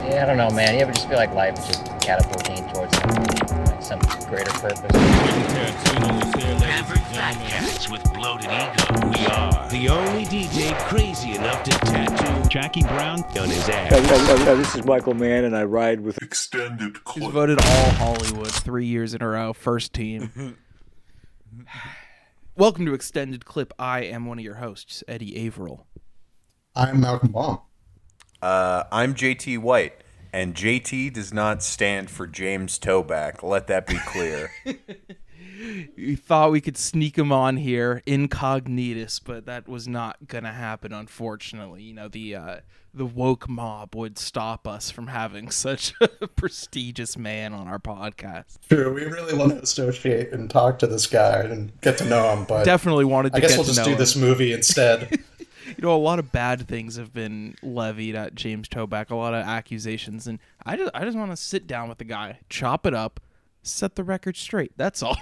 Yeah, I don't know, man. You ever just feel like life is just catapulting towards like some greater purpose? Average fat cats with bloated ego. We are the only DJ crazy enough to tattoo Jackie Brown on his ass. This is Michael Mann, and I ride with Extended Clip. He's voted all Hollywood 3 years in a row, first team. Welcome to Extended Clip. I am one of your hosts, Eddie Averill. I'm Malcolm Baum. I'm JT White, and JT does not stand for James Toback. Let that be clear. We thought we could sneak him on here incognitus, but that was not going to happen, unfortunately. You know, the woke mob would stop us from having such a prestigious man on our podcast. True, we really want to associate and talk to this guy and get to know him, but definitely wanted to get to know him. I guess we'll just do this movie instead. You know, a lot of bad things have been levied at James Toback, a lot of accusations, and I just want to sit down with the guy, chop it up, set the record straight. That's all.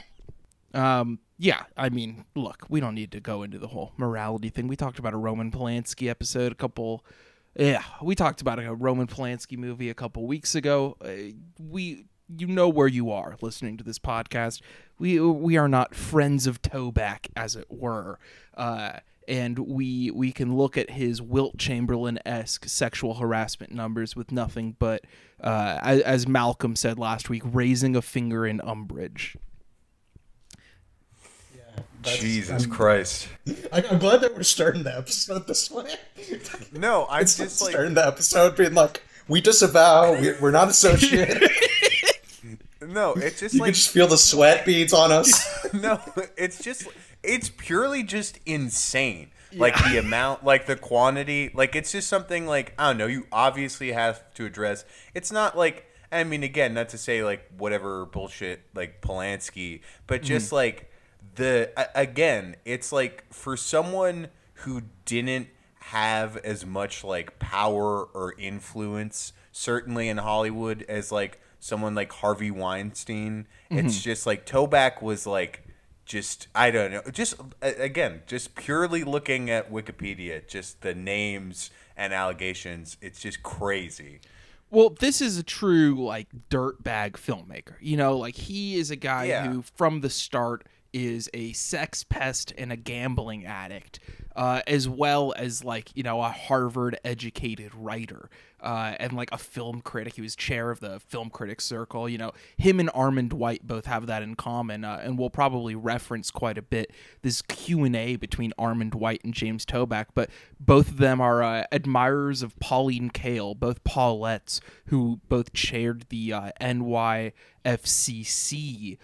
Yeah, I mean, look, we don't need to go into the whole morality thing. We talked about a Roman Polanski episode we talked about a Roman Polanski movie a couple weeks ago. You know where you are listening to this podcast. We are not friends of Toback, as it were. And we can look at his Wilt Chamberlain-esque sexual harassment numbers with nothing but, as Malcolm said last week, raising a finger in umbrage. Yeah, Jesus Christ! I'm glad that we're starting the episode this way. No, I'm just like starting the episode being like, we disavow, we're not associated. No, it's just you can just feel the sweat beads on us. No, it's just. It's purely just insane, like the amount, like the quantity, like it's just something like, I don't know, you obviously have to address. It's not like, I mean, again, not to say like whatever bullshit like Polanski, but just like it's like for someone who didn't have as much like power or influence, certainly in Hollywood, as like someone like Harvey Weinstein, it's just like Toback was like, just, I don't know, just, again, just purely looking at Wikipedia, just the names and allegations, it's just crazy. Well, this is a true, like, dirtbag filmmaker. You know, like, he is a guy who, from the start, is a sex pest and a gambling addict, as well as, like, you know, a Harvard-educated writer and, like, a film critic. He was chair of the Film Critics Circle. You know, him and Armand White both have that in common, and we'll probably reference quite a bit this Q&A between Armand White and James Toback, but both of them are admirers of Pauline Kael, both Paulettes, who both chaired the NYFCC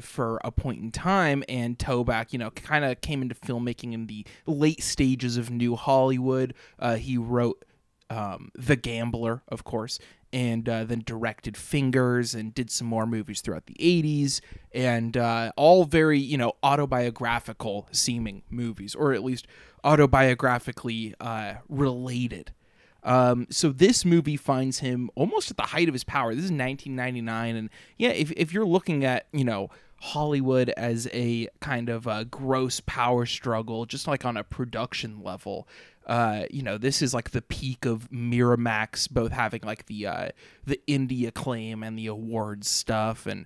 for a point in time, and Toback, you know, kind of came into filmmaking in the late stages of New Hollywood. He wrote The Gambler, of course, and then directed Fingers and did some more movies throughout the 80s, and all very, you know, autobiographical seeming movies, or at least autobiographically related. So this movie finds him almost at the height of his power. This is 1999, and yeah, if you're looking at, you know, Hollywood as a kind of a gross power struggle, just like on a production level, you know, this is like the peak of Miramax, both having like the indie acclaim and the awards stuff, and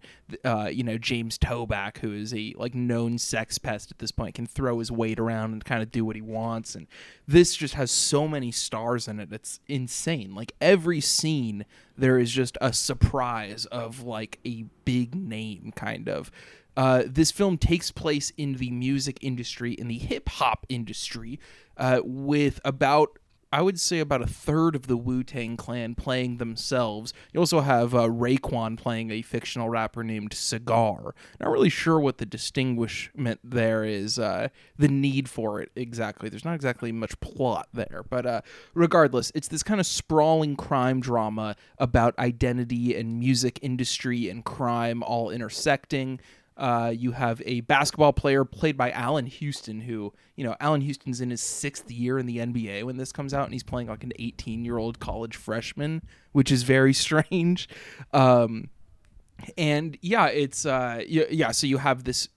you know, James Toback, who is a like known sex pest at this point, can throw his weight around and kind of do what he wants, and this just has so many stars in it. It's insane. Like every scene, there is just a surprise of like a big name kind of. This film takes place in the music industry, in the hip-hop industry, with about, I would say, about a third of the Wu-Tang Clan playing themselves. You also have Raekwon playing a fictional rapper named Cigar. Not really sure what the distinguishment there is, the need for it exactly. There's not exactly much plot there. But regardless, it's this kind of sprawling crime drama about identity and music industry and crime all intersecting. You have a basketball player played by Allen Houston, who, you know, Allen Houston's in his sixth year in the NBA when this comes out, and he's playing like an 18-year-old college freshman, which is very strange. And yeah, it's so you have this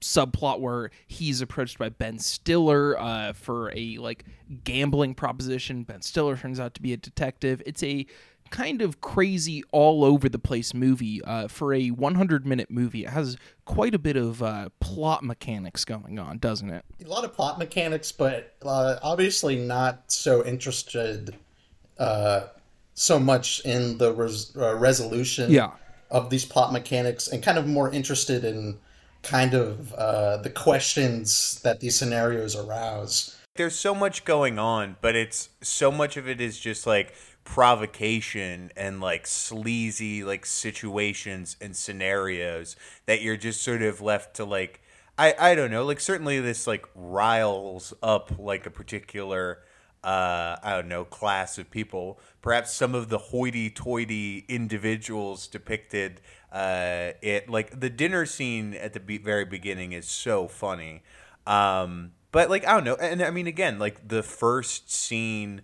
subplot where he's approached by Ben Stiller for a like gambling proposition. Ben Stiller turns out to be a detective. It's a kind of crazy, all over the place movie. For a 100-minute movie, it has quite a bit of plot mechanics going on, doesn't it? A lot of plot mechanics, but obviously not so interested so much in the resolution of these plot mechanics, and kind of more interested in kind of the questions that these scenarios arouse. There's so much going on, but it's so much of it is just like provocation and like sleazy like situations and scenarios that you're just sort of left to like, I don't know, like certainly this like riles up like a particular I don't know, class of people. Perhaps some of the hoity-toity individuals depicted it, like the dinner scene at the very beginning is so funny. But like, I don't know. And I mean, again, like the first scene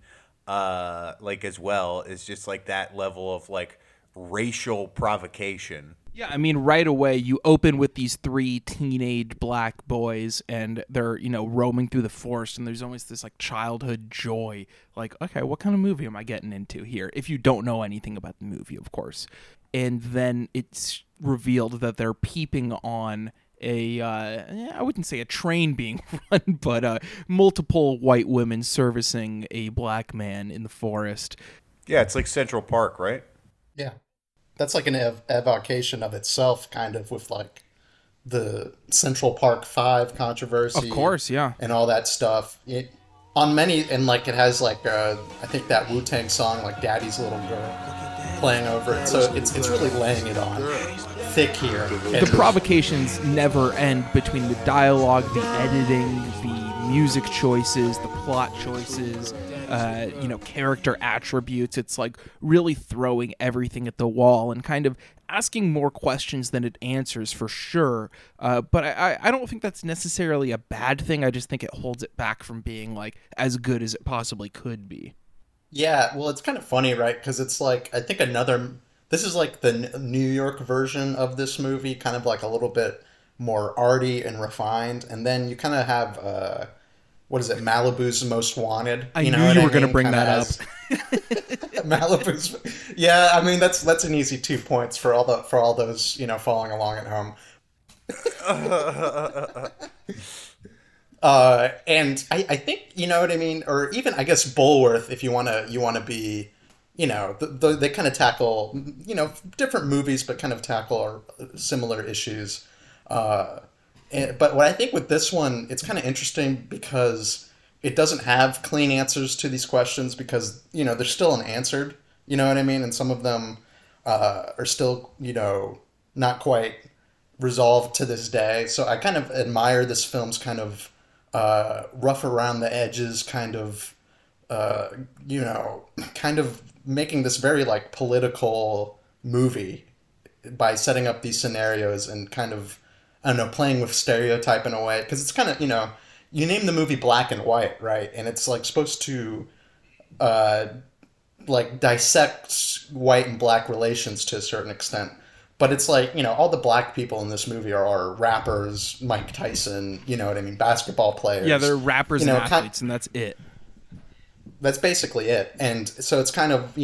like as well is just like that level of like racial provocation. Yeah, I mean, right away, you open with these three teenage black boys, and they're, you know, roaming through the forest, and there's always this, like, childhood joy. Like, okay, what kind of movie am I getting into here? If you don't know anything about the movie, of course. And then it's revealed that they're peeping on a, I wouldn't say a train being run, but multiple white women servicing a black man in the forest. Yeah, it's like Central Park, right? Yeah. That's like an evocation of itself, kind of, with like the Central Park 5 controversy. Of course, yeah. And all that stuff. And like it has like, I think that Wu-Tang song, like Daddy's Little Girl, playing over it. So it's really laying it on thick here. The provocations never end between the dialogue, the editing, the music choices, the plot choices. You know, character attributes. It's like really throwing everything at the wall and kind of asking more questions than it answers, for sure. But I don't think that's necessarily a bad thing. I just think it holds it back from being like as good as it possibly could be. Yeah, well, it's kind of funny, right? Because it's like, I think this is like the New York version of this movie, kind of like a little bit more arty and refined. And then you kind of have what is it? Malibu's Most Wanted. I knew you were going to bring that up. Malibu's, yeah. I mean, that's an easy 2 points for all those following along at home. And I think what I mean, or even I guess Bullworth, if you want to be, they kind of tackle different movies, but kind of tackle similar issues. But what I think with this one, it's kind of interesting because it doesn't have clean answers to these questions because, they're still unanswered, you know what I mean? And some of them are still, not quite resolved to this day. So I kind of admire this film's kind of rough around the edges, kind of, kind of making this very like political movie by setting up these scenarios and kind of, I don't know, playing with stereotype in a way, because it's kind of, you name the movie Black and White, right? And it's like supposed to like dissect white and black relations to a certain extent. But it's like, all the black people in this movie are rappers, Mike Tyson, basketball players. Yeah, they're rappers and athletes, and that's it. That's basically it. And so it's kind of,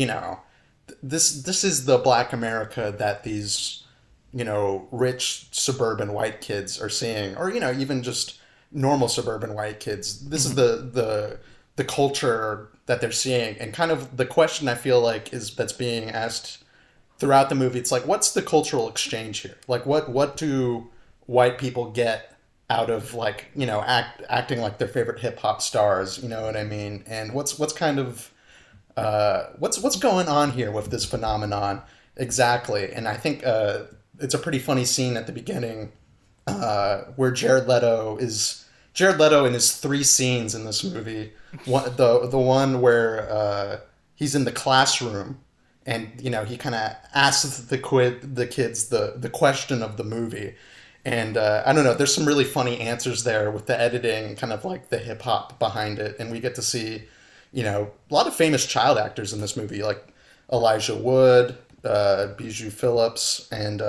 this is the Black America that these rich suburban white kids are seeing, or, even just normal suburban white kids. This is the culture that they're seeing. And kind of the question I feel like that's being asked throughout the movie. It's like, what's the cultural exchange here? Like what do white people get out of like, acting like their favorite hip hop stars, you know what I mean? And what's kind of, what's going on here with this phenomenon exactly? And I think, it's a pretty funny scene at the beginning where Jared Leto in his three scenes in this movie. One, the one where he's in the classroom and, he kind of asks the kids the question of the movie. And I don't know, there's some really funny answers there with the editing, kind of like the hip hop behind it. And we get to see, a lot of famous child actors in this movie, like Elijah Wood, Bijou Phillips, and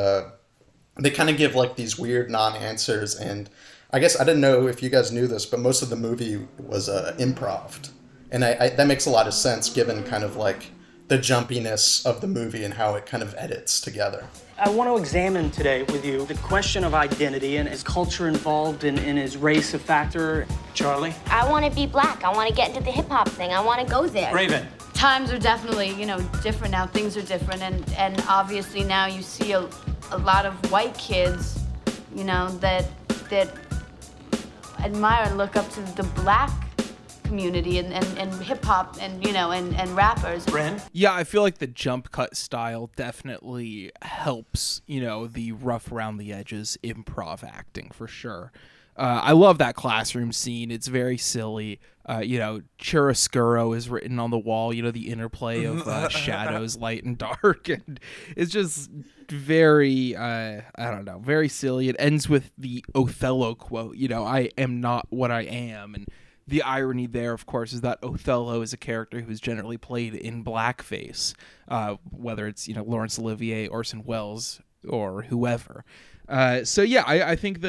they kind of give like these weird non-answers. And I guess I didn't know if you guys knew this, but most of the movie was improv, and that makes a lot of sense given kind of like the jumpiness of the movie and how it kind of edits together. I want to examine today with you the question of identity, and is culture involved, and is race a factor? Charlie? I want to be black. I want to get into the hip-hop thing. I want to go there. Raven? Times are definitely, different now. Things are different, and obviously now you see a lot of white kids, that admire and look up to the black community and hip-hop and rappers. Bryn? Yeah, I feel like the jump cut style definitely helps, the rough around the edges improv acting for sure. I love that classroom scene. It's very silly. Chiaroscuro is written on the wall, the interplay of shadows, light and dark. And it's just very, very silly. It ends with the Othello quote, I am not what I am. And the irony there, of course, is that Othello is a character who is generally played in blackface, whether it's, Laurence Olivier, Orson Welles, or whoever. I think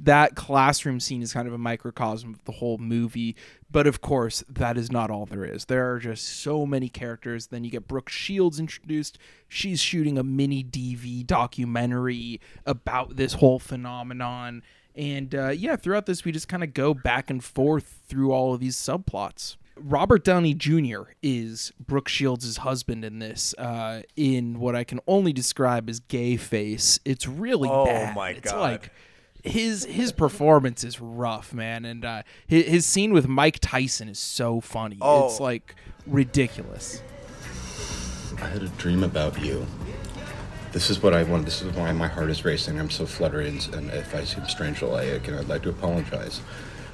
that classroom scene is kind of a microcosm of the whole movie, but of course that is not all there is. There are just so many characters. Then you get Brooke Shields introduced. She's shooting a mini DV documentary about this whole phenomenon, and throughout this we just kind of go back and forth through all of these subplots. Robert Downey Jr. is Brooke Shields' husband in this, in what I can only describe as gay face. It's really bad. Oh my God. It's like his performance is rough, man, and his scene with Mike Tyson is so funny. Oh. It's like ridiculous. I had a dream about you. This is what I want. This is why my heart is racing. I'm so fluttered, and if I seem strange, I'd like to apologize.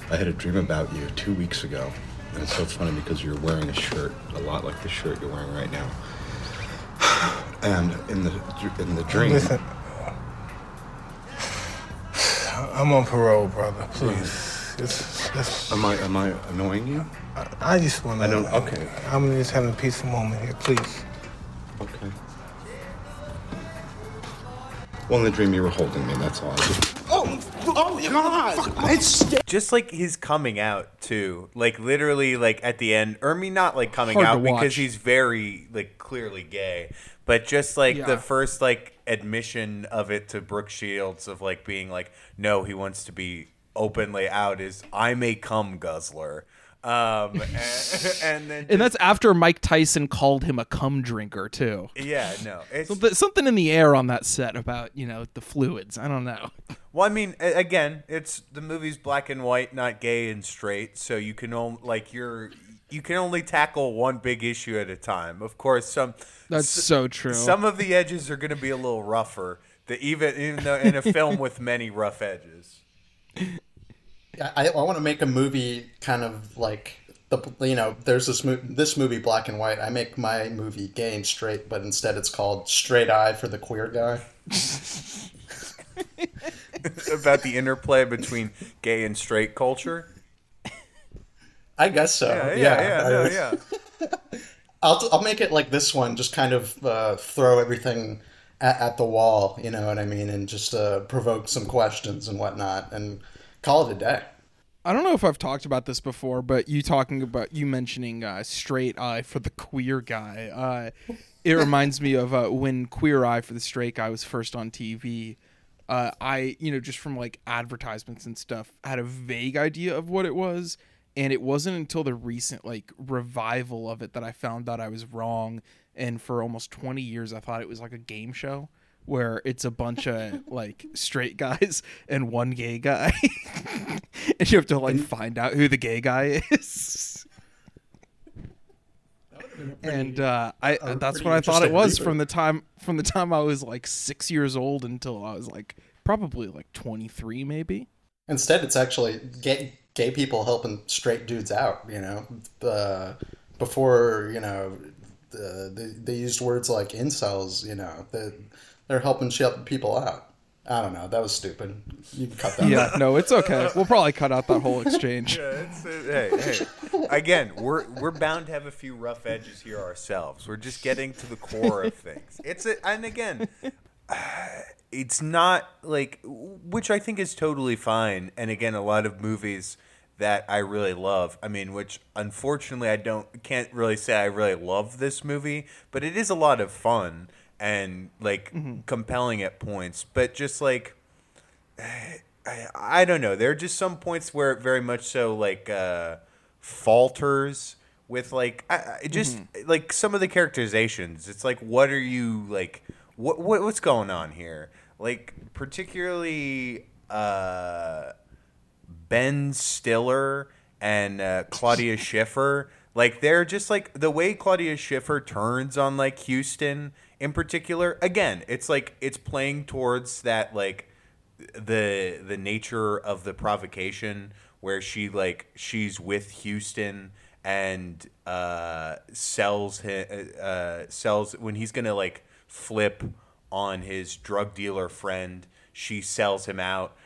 I had a dream about you 2 weeks ago, and it's so funny because you're wearing a shirt a lot like the shirt you're wearing right now. And in the dream. Listen. I'm on parole, brother. Please. It's... Am I annoying you? I just want to... I don't... Okay. I'm just having a peaceful moment here. Please. Okay. Well, in the dream, you were holding me. That's all I did. Oh, God. It's... Just, his coming out, too. Literally, at the end. Not, coming out because he's very, clearly gay. But just, the first, admission of it to Brooke Shields of being no, he wants to be openly out is I'm a cum guzzler. And that's after Mike Tyson called him a cum drinker too. Yeah, no. It's something in the air on that set about, the fluids. I don't know. Well, I mean, again, it's the movie's black and white, not gay and straight. So you can only you can only tackle one big issue at a time. Of course, so true. Some of the edges are going to be a little rougher, even though in a film with many rough edges. I want to make a movie kind of there's this movie black and white. I make my movie gay and straight, but instead it's called Straight Eye for the Queer Guy. About the interplay between gay and straight culture. I guess so. Yeah. I'll make it like this one, just kind of throw everything at the wall, you know what I mean, and just provoke some questions and whatnot, and call it a day. I don't know if I've talked about this before, but you mentioning Straight Eye for the Queer Guy, it reminds me of when Queer Eye for the Straight Guy was first on TV. I, just from advertisements and stuff, had a vague idea of what it was. And it wasn't until the recent revival of it that I found out I was wrong. And for almost 20 years, I thought it was a game show where it's a bunch of straight guys and one gay guy. And you have to find out who the gay guy is. That's what I thought it was from the time I was 6 years old until I was probably 23 maybe. Instead, it's actually gay people helping straight dudes out, before, they used words like incels, they're helping people out. I don't know. That was stupid. You can cut that. Yeah, out. No, it's okay. We'll probably cut out that whole exchange. Yeah, hey. Again, we're bound to have a few rough edges here ourselves. We're just getting to the core of things. It's not which I think is totally fine. And again, a lot of movies that I really love. I mean, which unfortunately can't really say I really love this movie, but it is a lot of fun and like compelling at points. But just like, I don't know. There are just some points where it very much so like falters with like just like some of the characterizations. It's like, what are you like? What's going on here? Like particularly. Ben Stiller and Claudia Schiffer, like they're just like the way Claudia Schiffer turns on like Houston in particular. Again, it's like it's playing towards that like the nature of the provocation where she like she's with Houston and sells him when he's gonna like flip on his drug dealer friend. She sells him out.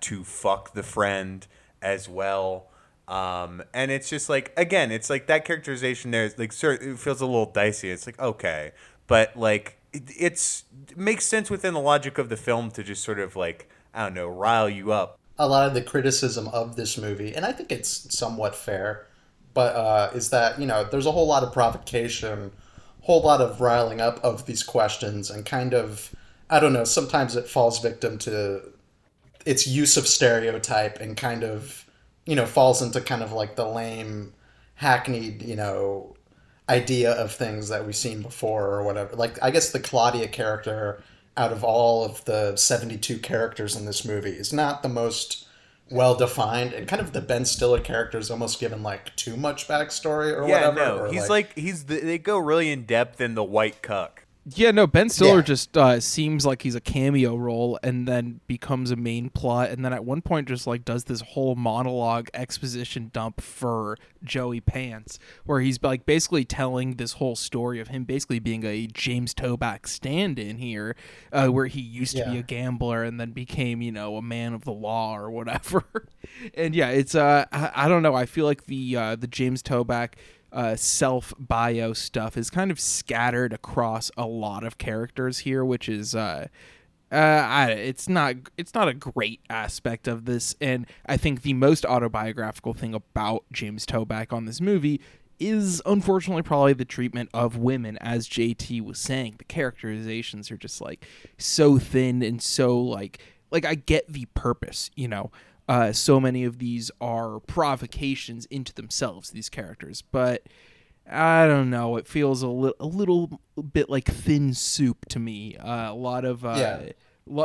To fuck the friend as well. And it's just like, again, it's like that characterization there is like, it feels a little dicey. It's like, okay. But like, it makes sense within the logic of the film to just sort of like, I don't know, rile you up. A lot of the criticism of this movie, and I think it's somewhat fair, but is that, you know, there's a whole lot of provocation, whole lot of riling up of these questions and kind of, I don't know, sometimes it falls victim to its use of stereotype and kind of, you know, falls into kind of like the lame, hackneyed, you know, idea of things that we've seen before or whatever. Like, I guess the Claudia character out of all of the 72 characters in this movie is not the most well-defined, and kind of the Ben Stiller character is almost given like too much backstory or whatever. Yeah, no, or he's like they go really in depth in the white cuck. Yeah, no, Ben Stiller just seems like he's a cameo role and then becomes a main plot. And then at one point just like does this whole monologue exposition dump for Joey Pants where he's like basically telling this whole story of him basically being a James Toback stand-in here where he used to be a gambler and then became, you know, a man of the law or whatever. And yeah, it's, I don't know. I feel like the James Toback self-bio stuff is kind of scattered across a lot of characters here, which is it's not a great aspect of this. And I think the most autobiographical thing about James Toback on this movie is unfortunately probably the treatment of women. As JT was saying, the characterizations are just like so thin and so like I get the purpose, you know. So many of these are provocations into themselves, these characters. But I don't know. It feels a little bit like thin soup to me. A lot of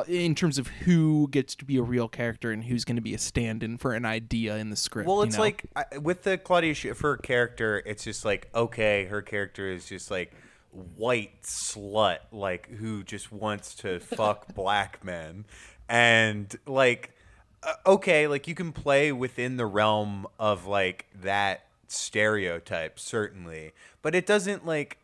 in terms of who gets to be a real character and who's going to be a stand-in for an idea in the script. Well, it's like with the Claudia Schiffer character, it's just like, okay, her character is just like white slut, like who just wants to fuck black men. And like... okay, like you can play within the realm of like that stereotype, certainly, but it doesn't like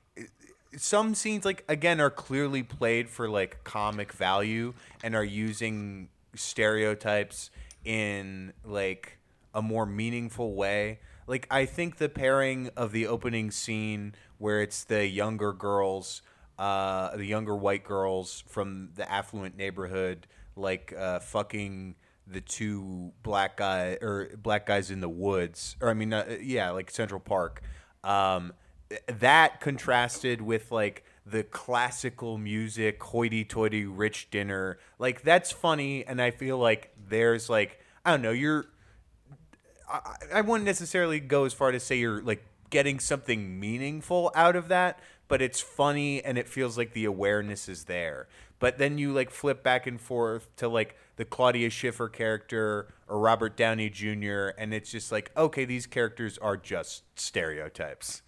some scenes like again are clearly played for like comic value and are using stereotypes in like a more meaningful way. Like I think the pairing of the opening scene where it's the younger girls, the younger white girls from the affluent neighborhood, like fucking the two black guys in the woods, or I mean, like Central Park. That contrasted with like the classical music, hoity-toity, rich dinner. Like that's funny, and I feel like there's like I don't know. I wouldn't necessarily go as far to say you're like getting something meaningful out of that, but it's funny and it feels like the awareness is there. But then you like flip back and forth to like the Claudia Schiffer character or Robert Downey Jr. And it's just like, okay, these characters are just stereotypes.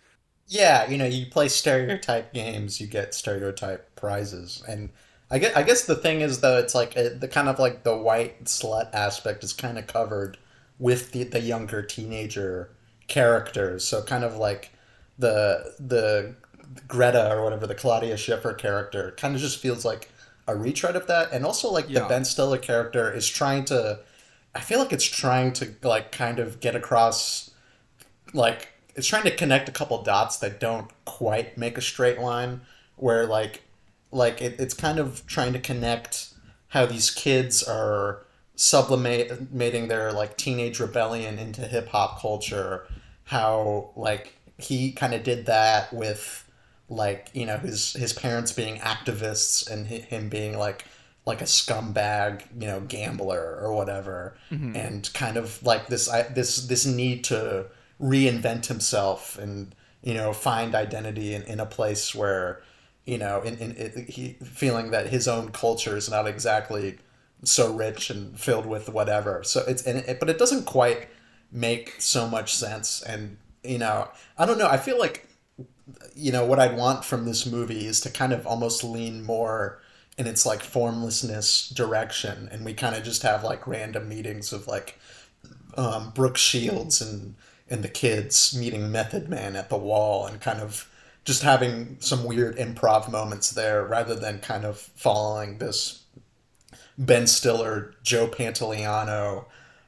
Yeah, you know, you play stereotype games, you get stereotype prizes. And I guess the thing is, though, it's like the kind of like the white slut aspect is kind of covered with the younger teenager characters. So kind of like the Greta or whatever, the Claudia Schiffer character kind of just feels like a retread of that. And also like the Ben Stiller character is trying to like kind of get across, like it's trying to connect a couple dots that don't quite make a straight line, where like it's kind of trying to connect how these kids are sublimating their like teenage rebellion into hip hop culture, how like he kind of did that with like, you know, his parents being activists and him being like a scumbag, you know, gambler or whatever. Mm-hmm. And kind of like this need to reinvent himself and, you know, find identity in a place where, you know, he feeling that his own culture is not exactly so rich and filled with whatever. So but it doesn't quite make so much sense. And, you know, I don't know. I feel like, you know, what I'd want from this movie is to kind of almost lean more in its like formlessness direction. And we kind of just have like random meetings of like Brooke Shields and the kids meeting Method Man at the wall and kind of just having some weird improv moments there, rather than kind of following this Ben Stiller, Joe Pantoliano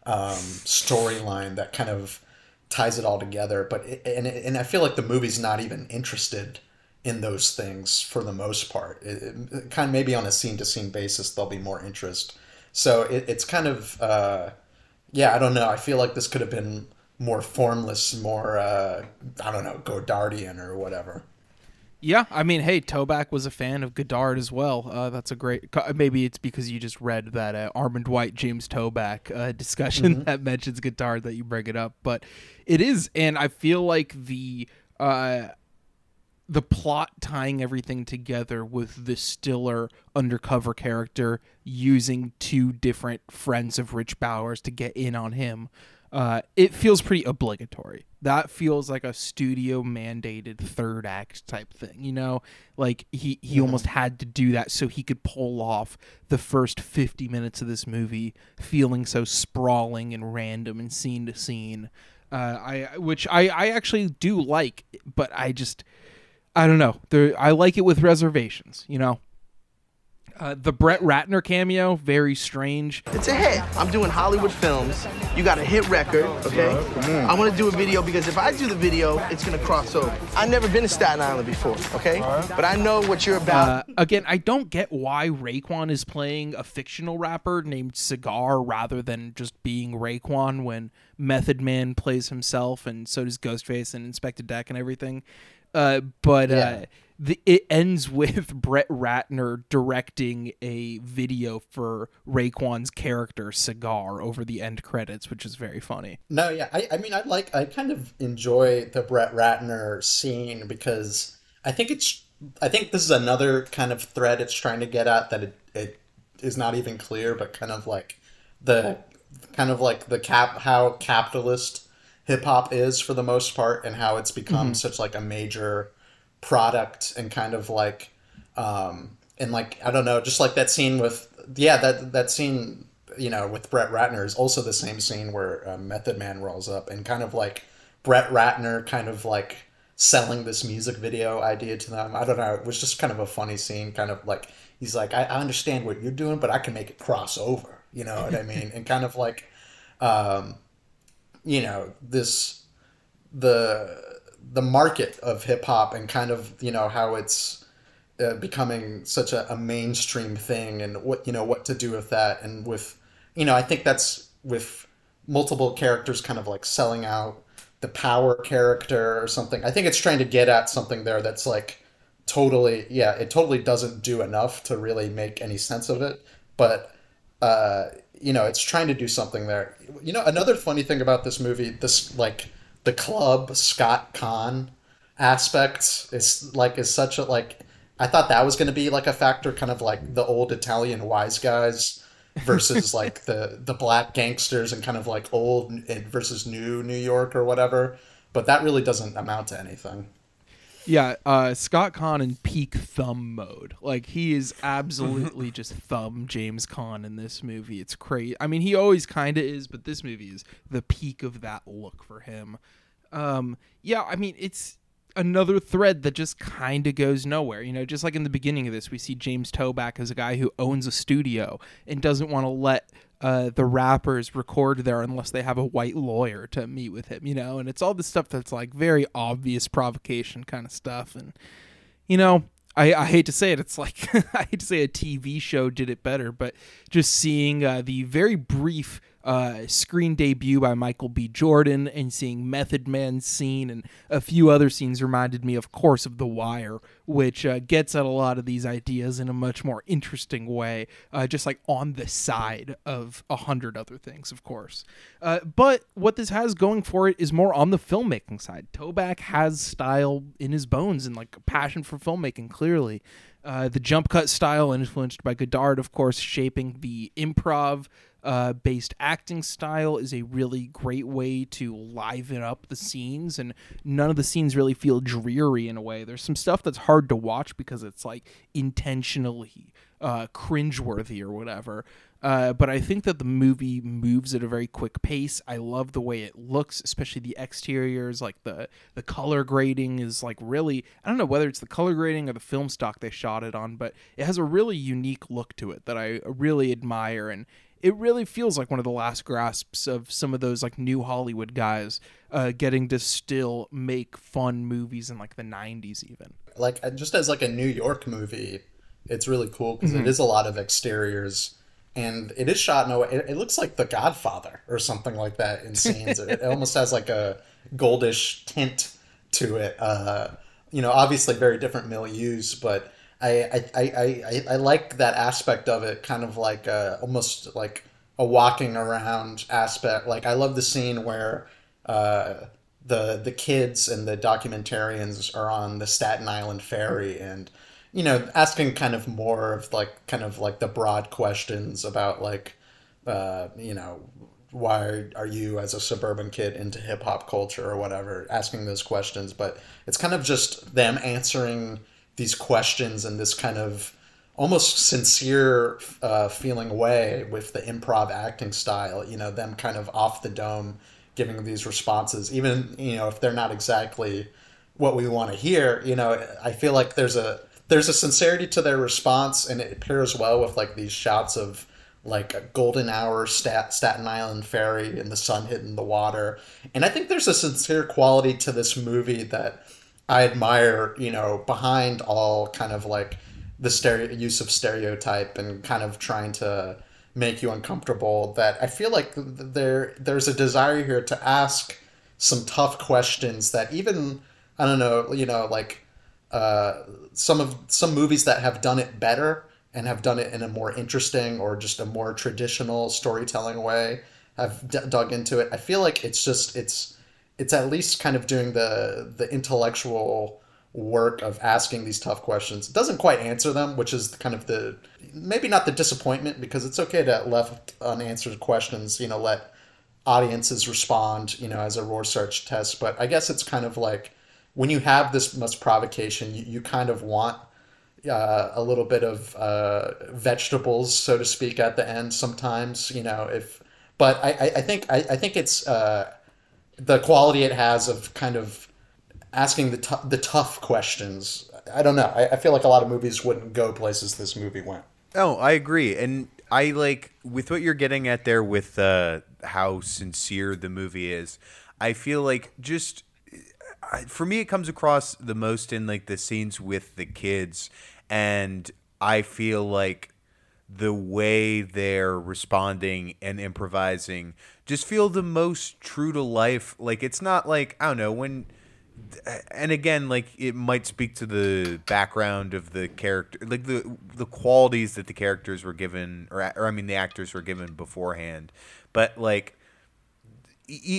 storyline that kind of ties it all together. But I feel like the movie's not even interested in those things for the most part. It kind of maybe on a scene to scene basis there'll be more interest. So it's kind of I don't know. I feel like this could have been more formless, more I don't know, Godardian or whatever. Yeah, I mean, hey, Toback was a fan of Godard as well. That's a great... Maybe it's because you just read that Armand White, James Toback discussion mm-hmm. that mentions Godard that you bring it up. But it is, and I feel like the plot tying everything together with the Stiller undercover character using two different friends of Rich Bowers to get in on him, it feels pretty obligatory. That feels like a studio mandated third act type thing, you know, like he almost had to do that so he could pull off the first 50 minutes of this movie feeling so sprawling and random and scene to scene, which I actually do like, but I don't know. I like it with reservations, you know. The Brett Ratner cameo, very strange. It's a hit. I'm doing Hollywood films. You got a hit record, okay? I want to do a video because if I do the video, it's going to cross over. I've never been to Staten Island before, okay? But I know what you're about. Again, I don't get why Raekwon is playing a fictional rapper named Cigar rather than just being Raekwon, when Method Man plays himself and so does Ghostface and Inspector Deck and everything. It ends with Brett Ratner directing a video for Raekwon's character Cigar over the end credits, which is very funny. No, yeah, I mean, I kind of enjoy the Brett Ratner scene because I think this is another kind of thread it's trying to get at that it is not even clear, but how capitalist hip hop is for the most part, and how it's become mm-hmm. such like a major product, and kind of like and like, I don't know, just like that scene with that scene, you know, with Brett Ratner is also the same scene where Method Man rolls up, and kind of like Brett Ratner kind of like selling this music video idea to them. I don't know, it was just kind of a funny scene, kind of like he's like, I understand what you're doing, but I can make it cross over, you know what I mean? And kind of like you know, this the market of hip hop, and kind of, you know, how it's becoming such a mainstream thing, and what, you know, what to do with that. And with, you know, I think that's with multiple characters kind of like selling out the power character or something. I think it's trying to get at something there that's like totally, yeah, it totally doesn't do enough to really make any sense of it. But, you know, it's trying to do something there. You know, another funny thing about this movie, this like, the club Scott Caan aspect is such a, like, I thought that was going to be like a factor, kind of like the old Italian wise guys versus like the black gangsters, and kind of like old versus new New York or whatever. But that really doesn't amount to anything. Yeah, Scott Caan in peak thumb mode. Like, he is absolutely just thumb James Caan in this movie. It's crazy. I mean, he always kind of is, but this movie is the peak of that look for him. Yeah, I mean, it's another thread that just kind of goes nowhere. You know, just like in the beginning of this, we see James Toback as a guy who owns a studio and doesn't want to let the rappers record there unless they have a white lawyer to meet with him, you know. And it's all this stuff that's like very obvious provocation kind of stuff. And, you know, I hate to say it, it's like I hate to say a TV show did it better, but just seeing the very brief screen debut by Michael B. Jordan and seeing Method Man's scene and a few other scenes reminded me, of course, of The Wire, which gets at a lot of these ideas in a much more interesting way, just like on the side of 100 other things, of course. But what this has going for it is more on the filmmaking side. Toback has style in his bones and like a passion for filmmaking, clearly. The jump cut style influenced by Godard, of course, shaping the improv based acting style is a really great way to liven up the scenes, and none of the scenes really feel dreary in a way. There's some stuff that's hard to watch because it's like intentionally cringeworthy or whatever. But I think that the movie moves at a very quick pace. I love the way it looks, especially the exteriors, like the color grading is like really, I don't know whether it's the color grading or the film stock they shot it on, but it has a really unique look to it that I really admire. And it really feels like one of the last grasps of some of those like New Hollywood guys getting to still make fun movies in like the 90s even. Like just as like a New York movie, it's really cool because it is a lot of exteriors. And it is shot in a way, it looks like The Godfather or something like that in scenes. It almost has like a goldish tint to it. You know, obviously very different milieus, but I like that aspect of it, kind of like almost like a walking around aspect. Like I love the scene where the kids and the documentarians are on the Staten Island ferry and, you know, asking kind of more of like kind of like the broad questions about like, you know, why are you as a suburban kid into hip hop culture or whatever, asking those questions. But it's kind of just them answering these questions in this kind of almost sincere feeling way with the improv acting style, you know, them kind of off the dome giving these responses, even, you know, if they're not exactly what we want to hear. You know, I feel like there's a sincerity to their response, and it pairs well with like these shots of like a golden hour Staten Island ferry and the sun hitting the water. And I think there's a sincere quality to this movie that I admire, you know, behind all kind of like the use of stereotype and kind of trying to make you uncomfortable, that I feel like there's a desire here to ask some tough questions that even, I don't know, you know, like, some movies that have done it better and have done it in a more interesting or just a more traditional storytelling way have dug into it. I feel like it's at least kind of doing the intellectual work of asking these tough questions. It doesn't quite answer them, which is kind of the, maybe not the disappointment, because it's okay to left unanswered questions, you know, let audiences respond, you know, as a research test. But I guess it's kind of like, when you have this much provocation, you kind of want a little bit of vegetables, so to speak, at the end sometimes, you know, but I think it's the quality it has of kind of asking the tough questions. I don't know. I feel like a lot of movies wouldn't go places this movie went. Oh, I agree. And I like with what you're getting at there with how sincere the movie is. I feel like just, for me, it comes across the most in like the scenes with the kids, and I feel like the way they're responding and improvising just feel the most true to life. Like it's not like, I don't know, when, and again, like it might speak to the background of the character, like the qualities that the characters were given, or I mean the actors were given beforehand, but like,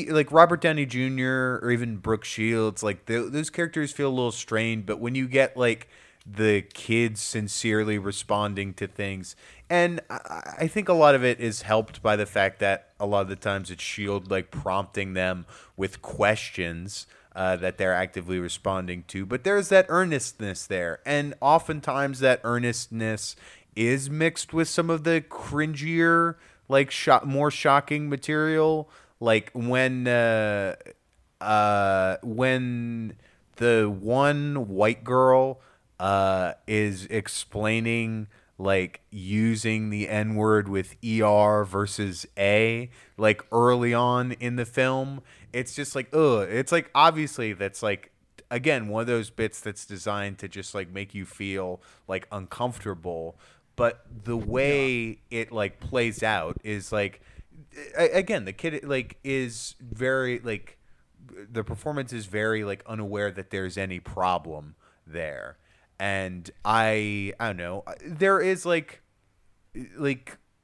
like Robert Downey Jr. or even Brooke Shields, like those characters feel a little strained. But when you get like the kids sincerely responding to things, and I think a lot of it is helped by the fact that a lot of the times it's Shield like prompting them with questions that they're actively responding to. But there's that earnestness there, and oftentimes that earnestness is mixed with some of the cringier, like more shocking material. Like when the one white girl is explaining like using the N-word with ER versus A, like early on in the film, it's just like, ugh, it's like obviously that's like again, one of those bits that's designed to just like make you feel like uncomfortable. But the way it like plays out is like, again, the kid like is very like, the performance is very like unaware that there's any problem there. And I don't know, there is like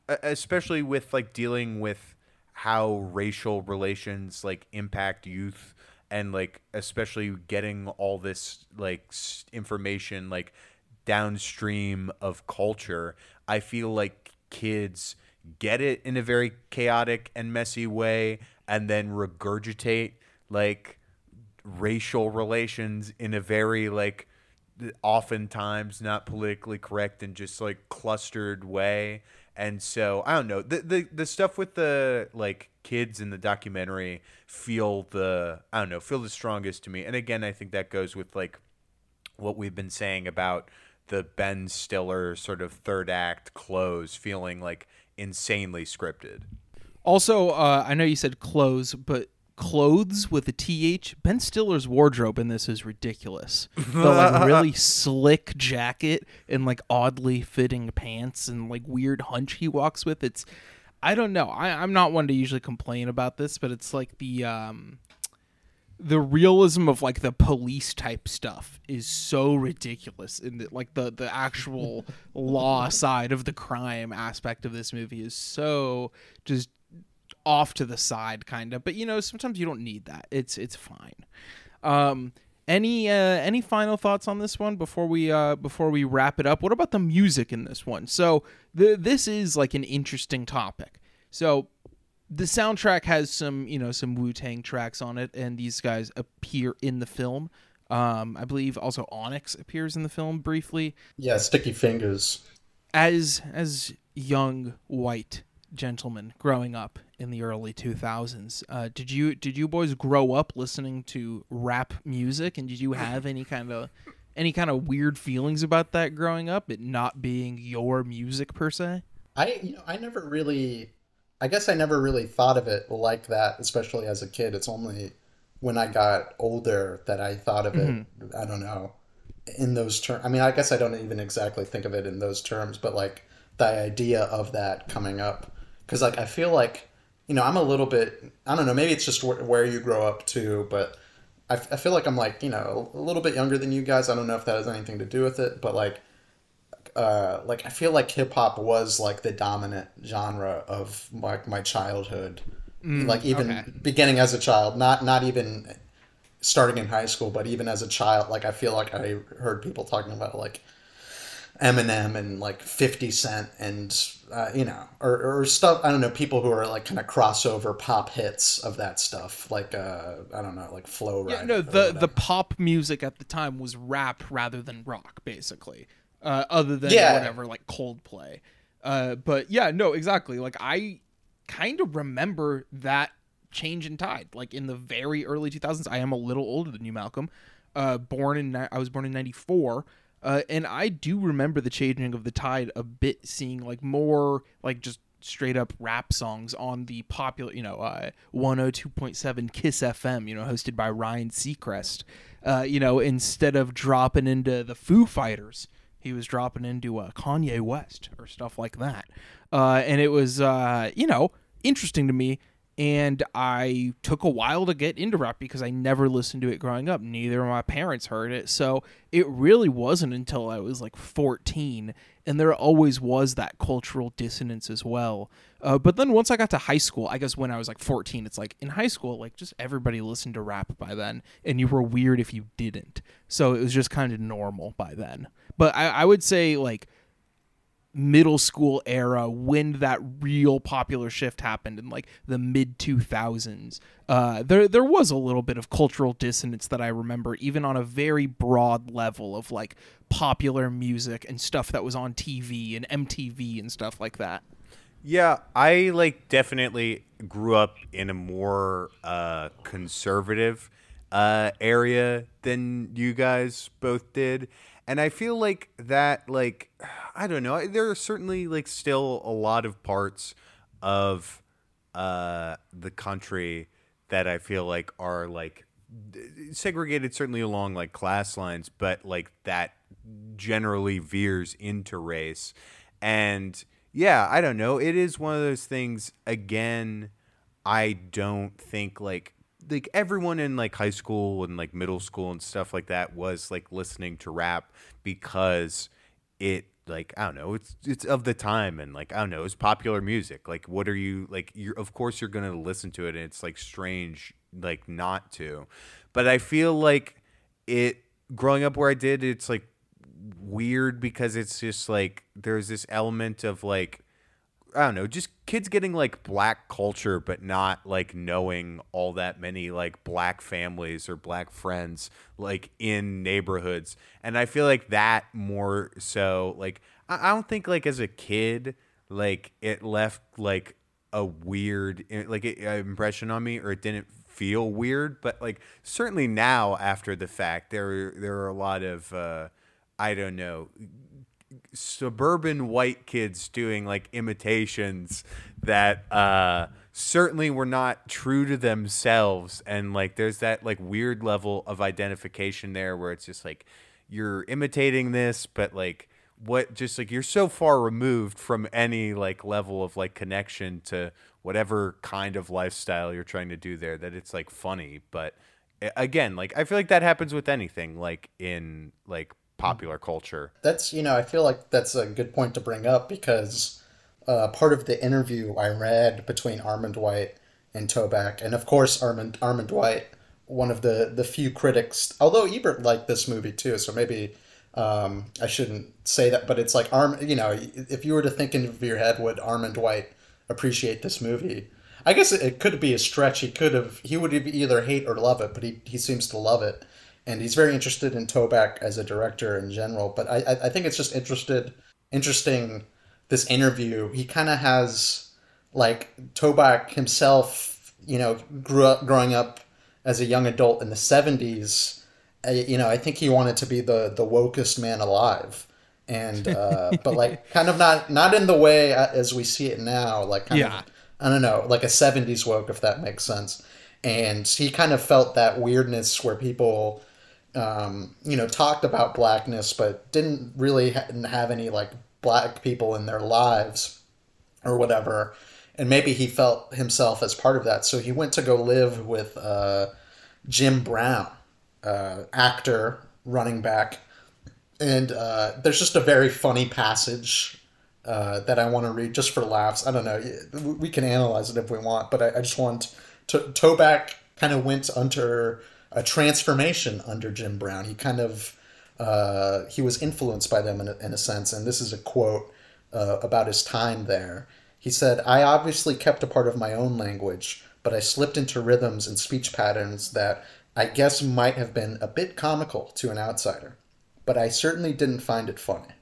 especially with like dealing with how racial relations like impact youth, and like especially getting all this like information like downstream of culture, I feel like kids get it in a very chaotic and messy way and then regurgitate like racial relations in a very like oftentimes not politically correct and just like clustered way. And so I don't know, the stuff with the like kids in the documentary feel the strongest to me. And again, I think that goes with like what we've been saying about the Ben Stiller sort of third act close feeling like insanely scripted. Also, I know you said clothes, but clothes with a TH. Ben Stiller's wardrobe in this is ridiculous. The like really slick jacket and like oddly fitting pants and like weird hunch he walks with. It's, I don't know. I'm not one to usually complain about this, but it's like the realism of like the police type stuff is so ridiculous, and like the actual law side of the crime aspect of this movie is so just off to the side kind of. But you know, sometimes you don't need that. It's fine. Any final thoughts on this one before we wrap it up? What about the music in this one? So this is like an interesting topic. So the soundtrack has some Wu-Tang tracks on it, and these guys appear in the film. I believe also Onyx appears in the film briefly. Yeah, Sticky Fingers. As young white gentlemen growing up in the early 2000s, did you boys grow up listening to rap music, and did you have any kind of weird feelings about that growing up, it not being your music per se? I never really thought of it like that, especially as a kid. It's only when I got older that I thought of it, I don't know, in those terms. I mean, I guess I don't even exactly think of it in those terms, but like the idea of that coming up. Because, like, I feel like, you know, I'm a little bit, I don't know, maybe it's just where you grow up too, but I feel like I'm, like, you know, a little bit younger than you guys. I don't know if that has anything to do with it, but, like I feel like hip-hop was, like, the dominant genre of, like, my childhood. Like, even beginning as a child, not even starting in high school, but even as a child, like, I feel like I heard people talking about, like, Eminem and like 50 Cent and you know, or stuff, I don't know, people who are like kind of crossover pop hits of that stuff, like I don't know, like Flow Rider. Yeah, no, the pop music at the time was rap rather than rock, basically, other than whatever, like Coldplay. But yeah, no, exactly. Like I kind of remember that change in tide, like in the very early 2000s. I am a little older than you, Malcolm. I was born in 94. And I do remember the changing of the tide a bit, seeing like more like just straight up rap songs on the popular, you know, 102.7 Kiss FM, you know, hosted by Ryan Seacrest. You know, instead of dropping into the Foo Fighters, he was dropping into Kanye West or stuff like that. And it was, you know, interesting to me. And I took a while to get into rap because I never listened to it growing up. Neither of my parents heard it. So it really wasn't until I was like 14. And there always was that cultural dissonance as well. But then once I got to high school, I guess when I was like 14, it's like in high school, like just everybody listened to rap by then. And you were weird if you didn't. So it was just kind of normal by then. But I would say like middle school era, when that real popular shift happened in like the mid 2000s, there was a little bit of cultural dissonance that I remember, even on a very broad level of like popular music and stuff that was on TV and MTV and stuff like that. Yeah, I like definitely grew up in a more conservative area than you guys both did. And I feel like that, like, I don't know, there are certainly, like, still a lot of parts of the country that I feel like are, like, segregated certainly along like class lines, but like that generally veers into race. And yeah, I don't know. It is one of those things. Again, I don't think like everyone in like high school and like middle school and stuff like that was like listening to rap because it, like, I don't know, it's of the time, and like, I don't know, it's popular music. Like, what are you, like, you're, of course you're going to listen to it, and it's like strange, like, not to. But I feel like it, growing up where I did, it's like weird because it's just like, there's this element of like, I don't know, just kids getting like black culture, but not like knowing all that many like black families or black friends like in neighborhoods. And I feel like that more so, like, I don't think like as a kid, like it left like a weird like impression on me, or it didn't feel weird. But like certainly now after the fact, there are a lot of, I don't know, suburban white kids doing like imitations that certainly were not true to themselves. And like there's that like weird level of identification there where it's just like, you're imitating this, but like what, just like you're so far removed from any like level of like connection to whatever kind of lifestyle you're trying to do there, that it's like funny. But again, like I feel like that happens with anything like in like popular culture. That's, you know, I feel like that's a good point to bring up, because part of the interview I read between Armand White and Toback, and of course Armand White, one of the few critics, although Ebert liked this movie too, so maybe I shouldn't say that, but it's like, you know, if you were to think in your head, would Armand White appreciate this movie? I guess it could be a stretch. He would either hate or love it, but he seems to love it. And he's very interested in Toback as a director in general. But I think it's just interesting, this interview. He kind of has, like, Toback himself, you know, growing up as a young adult in the 70s. You know, I think he wanted to be the wokest man alive. And, but, like, kind of not in the way as we see it now. Like, kind of, I don't know, like a 70s woke, if that makes sense. And he kind of felt that weirdness where people... you know, talked about blackness, but didn't really have any like black people in their lives or whatever. And maybe he felt himself as part of that. So he went to go live with Jim Brown, actor, running back. And there's just a very funny passage that I want to read just for laughs. I don't know. We can analyze it if we want, but I just want to... Toback kind of went under... a transformation under Jim Brown. He kind of, he was influenced by them in a sense. And this is a quote about his time there. He said, "I obviously kept a part of my own language, but I slipped into rhythms and speech patterns that I guess might have been a bit comical to an outsider, but I certainly didn't find it funny.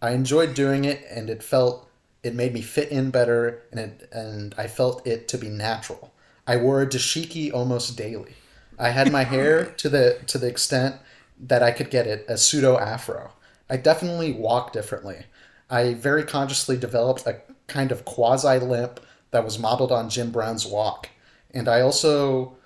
I enjoyed doing it, and it made me fit in better, and I felt it to be natural. I wore a dashiki almost daily. I had my hair to the extent that I could get it, a pseudo afro. I definitely walked differently. I very consciously developed a kind of quasi limp that was modeled on Jim Brown's walk. And I also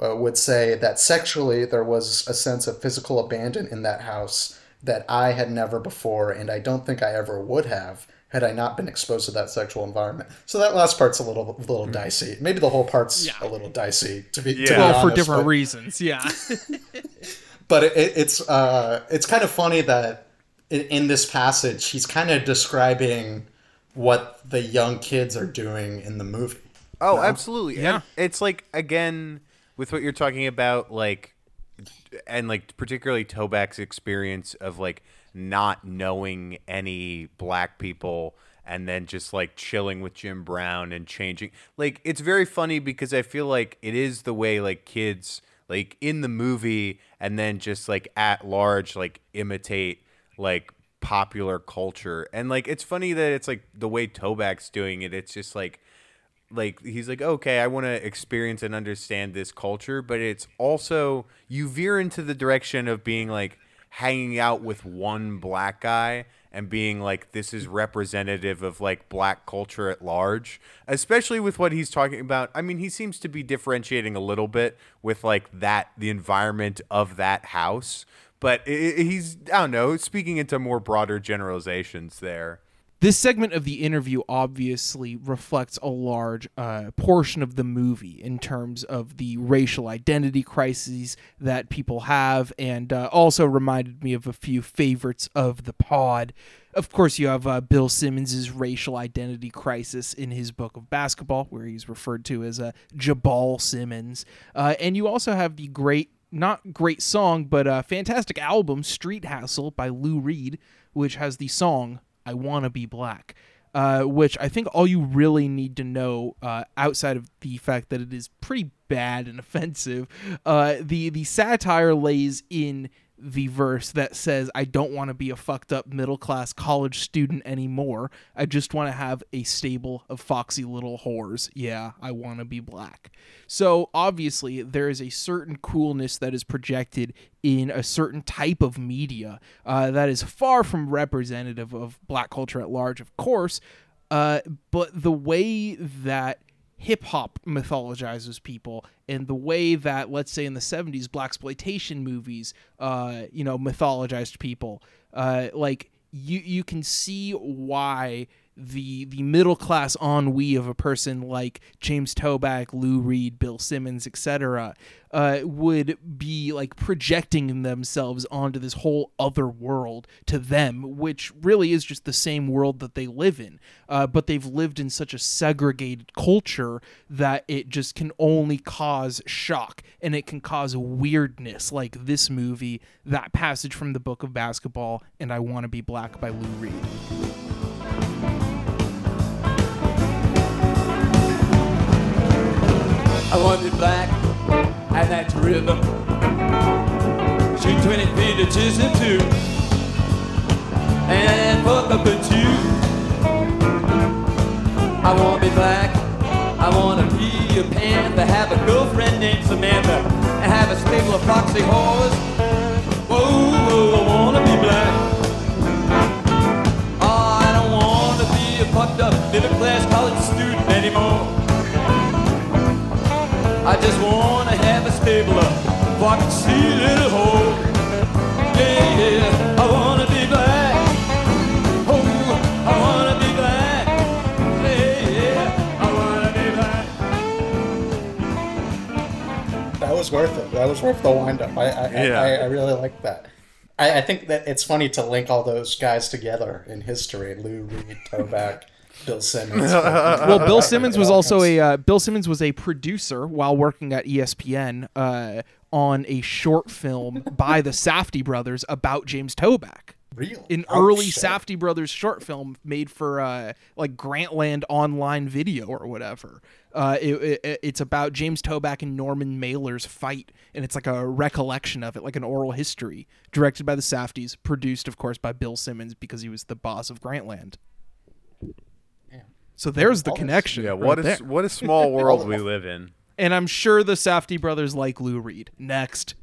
would say that sexually there was a sense of physical abandon in that house that I had never before, and I don't think I ever would have had I not been exposed to that sexual environment." So that last part's a little dicey. Maybe the whole part's a little dicey, to be honest, for different reasons, yeah. But it's kind of funny that in this passage, he's kind of describing what the young kids are doing in the movie. Oh, absolutely. Yeah. And it's like, again, with what you're talking about, like, and like particularly Toback's experience of like, not knowing any black people and then just like chilling with Jim Brown and changing. Like, it's very funny because I feel like it is the way like kids like in the movie and then just like at large, like imitate like popular culture. And like, it's funny that it's like the way Toback's doing it. It's just like he's like, okay, I want to experience and understand this culture, but it's also, you veer into the direction of being like, hanging out with one black guy and being like, this is representative of like black culture at large, especially with what he's talking about. I mean, he seems to be differentiating a little bit with like that, the environment of that house. But he's, I don't know, speaking into more broader generalizations there. This segment of the interview obviously reflects a large portion of the movie in terms of the racial identity crises that people have, and also reminded me of a few favorites of the pod. Of course, you have Bill Simmons' racial identity crisis in his book of basketball, where he's referred to as Jabal Simmons. And you also have the great, not great song, but a fantastic album, Street Hustle by Lou Reed, which has the song I Want to Be Black, which I think all you really need to know, outside of the fact that it is pretty bad and offensive, the satire lays in the verse that says, I don't want to be a fucked up middle class college student anymore. I just want to have a stable of foxy little whores. Yeah, I want to be black. So obviously there is a certain coolness that is projected in a certain type of media that is far from representative of black culture at large, of course, but the way that hip-hop mythologizes people, and the way that, let's say in the 70s, blaxploitation movies, mythologized people. Like, you can see why the middle-class ennui of a person like James Toback, Lou Reed, Bill Simmons, etc., would be, like, projecting themselves onto this whole other world to them, which really is just the same world that they live in. But they've lived in such a segregated culture that it just can only cause shock, and it can cause weirdness, like this movie, that passage from the book of basketball, and I Want to Be Black by Lou Reed. I want to be black, and that's rhythm. Shoot 20 feet to choose him too. And fuck up the Jew. I want to be black, I want to be a panther, have a girlfriend named Samantha, and have a stable of foxy whores. Whoa, whoa, I want to be black. Oh, I don't want to be a fucked up middle-class college student anymore. I just want to have a stable of foxy little hole. Yeah, yeah, I want to be black. Oh, I want to be black. Yeah, yeah, I want to be black. That was worth it. That was worth the wind-up. I really like that. I think that it's funny to link all those guys together in history. Lou Reed, Toback. Bill Simmons. Well, Bill Simmons was also a producer while working at ESPN on a short film by the Safdie brothers about James Toback. Real? An early Safdie brothers short film made for Grantland online video or whatever. It's about James Toback and Norman Mailer's fight, and it's like a recollection of it, like an oral history, directed by the Safdies, produced, of course, by Bill Simmons because he was the boss of Grantland. So there's the connection. Yeah, what a small world we live in. And I'm sure the Safdie brothers like Lou Reed. Next.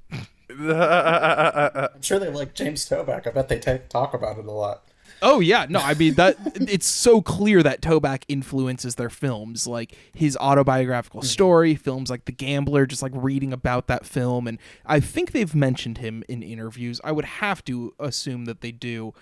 I'm sure they like James Toback. I bet they talk about it a lot. Oh yeah, no, I mean that it's so clear that Toback influences their films, like his autobiographical story, films like The Gambler, just like reading about that film, and I think they've mentioned him in interviews. I would have to assume that they do.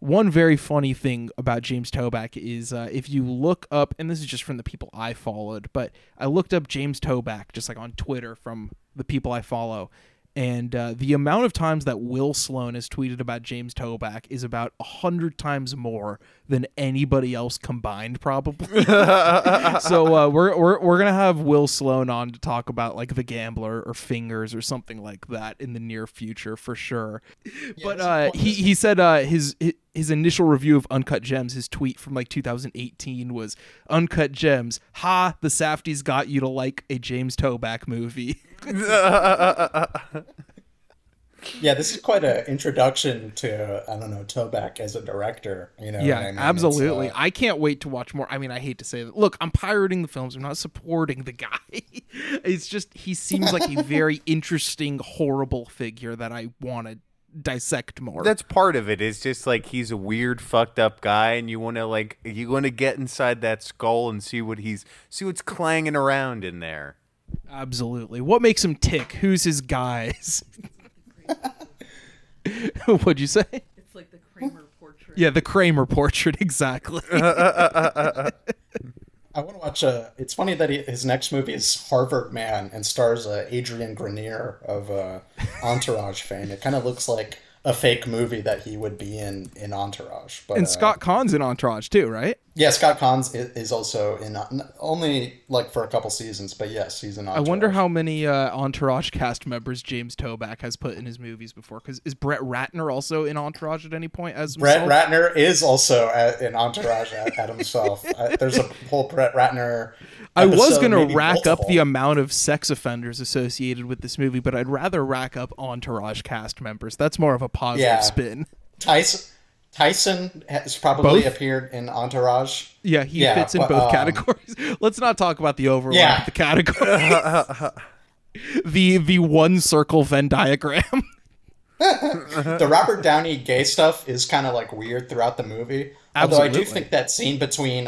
One very funny thing about James Toback is if you look up, and this is just from the people I followed, but I looked up James Toback just like on Twitter from the people I follow, and the amount of times that Will Sloan has tweeted about James Toback is about 100 times more than anybody else combined, probably. So we're gonna have Will Sloan on to talk about like The Gambler or Fingers or something like that in the near future for sure. Yeah, but he said his initial review of Uncut Gems, his tweet from like 2018 was Uncut Gems. Ha, the Safdies got you to like a James Toback movie. Yeah, this is quite an introduction to, I don't know, Toback as a director. You know, yeah, I mean? Absolutely. I can't wait to watch more. I mean, I hate to say that. Look, I'm pirating the films. I'm not supporting the guy. It's just he seems like a very interesting, horrible figure that I want to dissect more. That's part of it. It's just like he's a weird, fucked up guy, and you want to get inside that skull and see what's clanging around in there. Absolutely. What makes him tick? Who's his guys? What'd you say? It's like the Kramer portrait. Yeah, the Kramer portrait, exactly. I want to watch it's funny that his next movie is Harvard Man and stars Adrian Grenier of Entourage fame. It kind of looks like a fake movie that he would be in Entourage. But, and Scott Caan's in Entourage too, right? Yeah, Scott Caan is also in, only like for a couple seasons, but yes, he's in Entourage. I wonder how many Entourage cast members James Toback has put in his movies before, because is Brett Ratner also in Entourage at any point as himself? Brett Ratner is also in Entourage at himself. There's a whole Brett Ratner episode, I was going to rack multiple. Up the amount of sex offenders associated with this movie, but I'd rather rack up Entourage cast members. That's more of a positive spin. Tyson has probably appeared in Entourage. Yeah, he fits in both categories. Let's not talk about the overlap of the categories. The one circle Venn diagram. The Robert Downey gay stuff is kind of like weird throughout the movie. Absolutely. Although I do think that scene between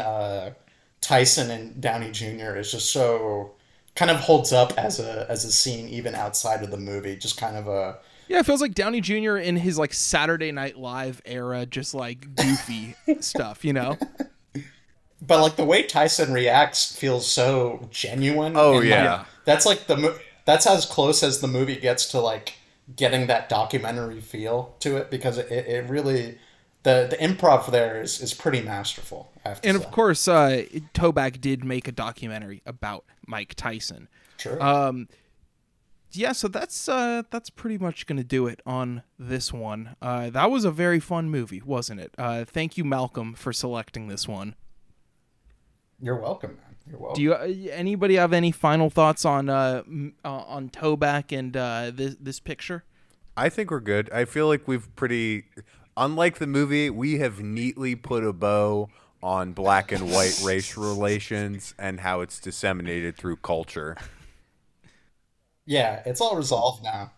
Tyson and Downey Jr. is just so kind of holds up as a scene even outside of the movie. Just kind of a... Yeah, it feels like Downey Jr. in his like Saturday Night Live era, just like goofy stuff, you know? But like the way Tyson reacts feels so genuine. Oh, and, yeah. Like, that's like that's as close as the movie gets to like getting that documentary feel to it, because it really, the improv there is pretty masterful. And of course, Toback did make a documentary about Mike Tyson. Sure. Yeah, so that's pretty much going to do it on this one. That was a very fun movie, wasn't it? Thank you, Malcolm, for selecting this one. You're welcome, man. You're welcome. Do you anybody have any final thoughts on Toback and this picture? I think we're good. I feel like we've unlike the movie, we have neatly put a bow on black and white race relations and how it's disseminated through culture. Yeah, it's all resolved now.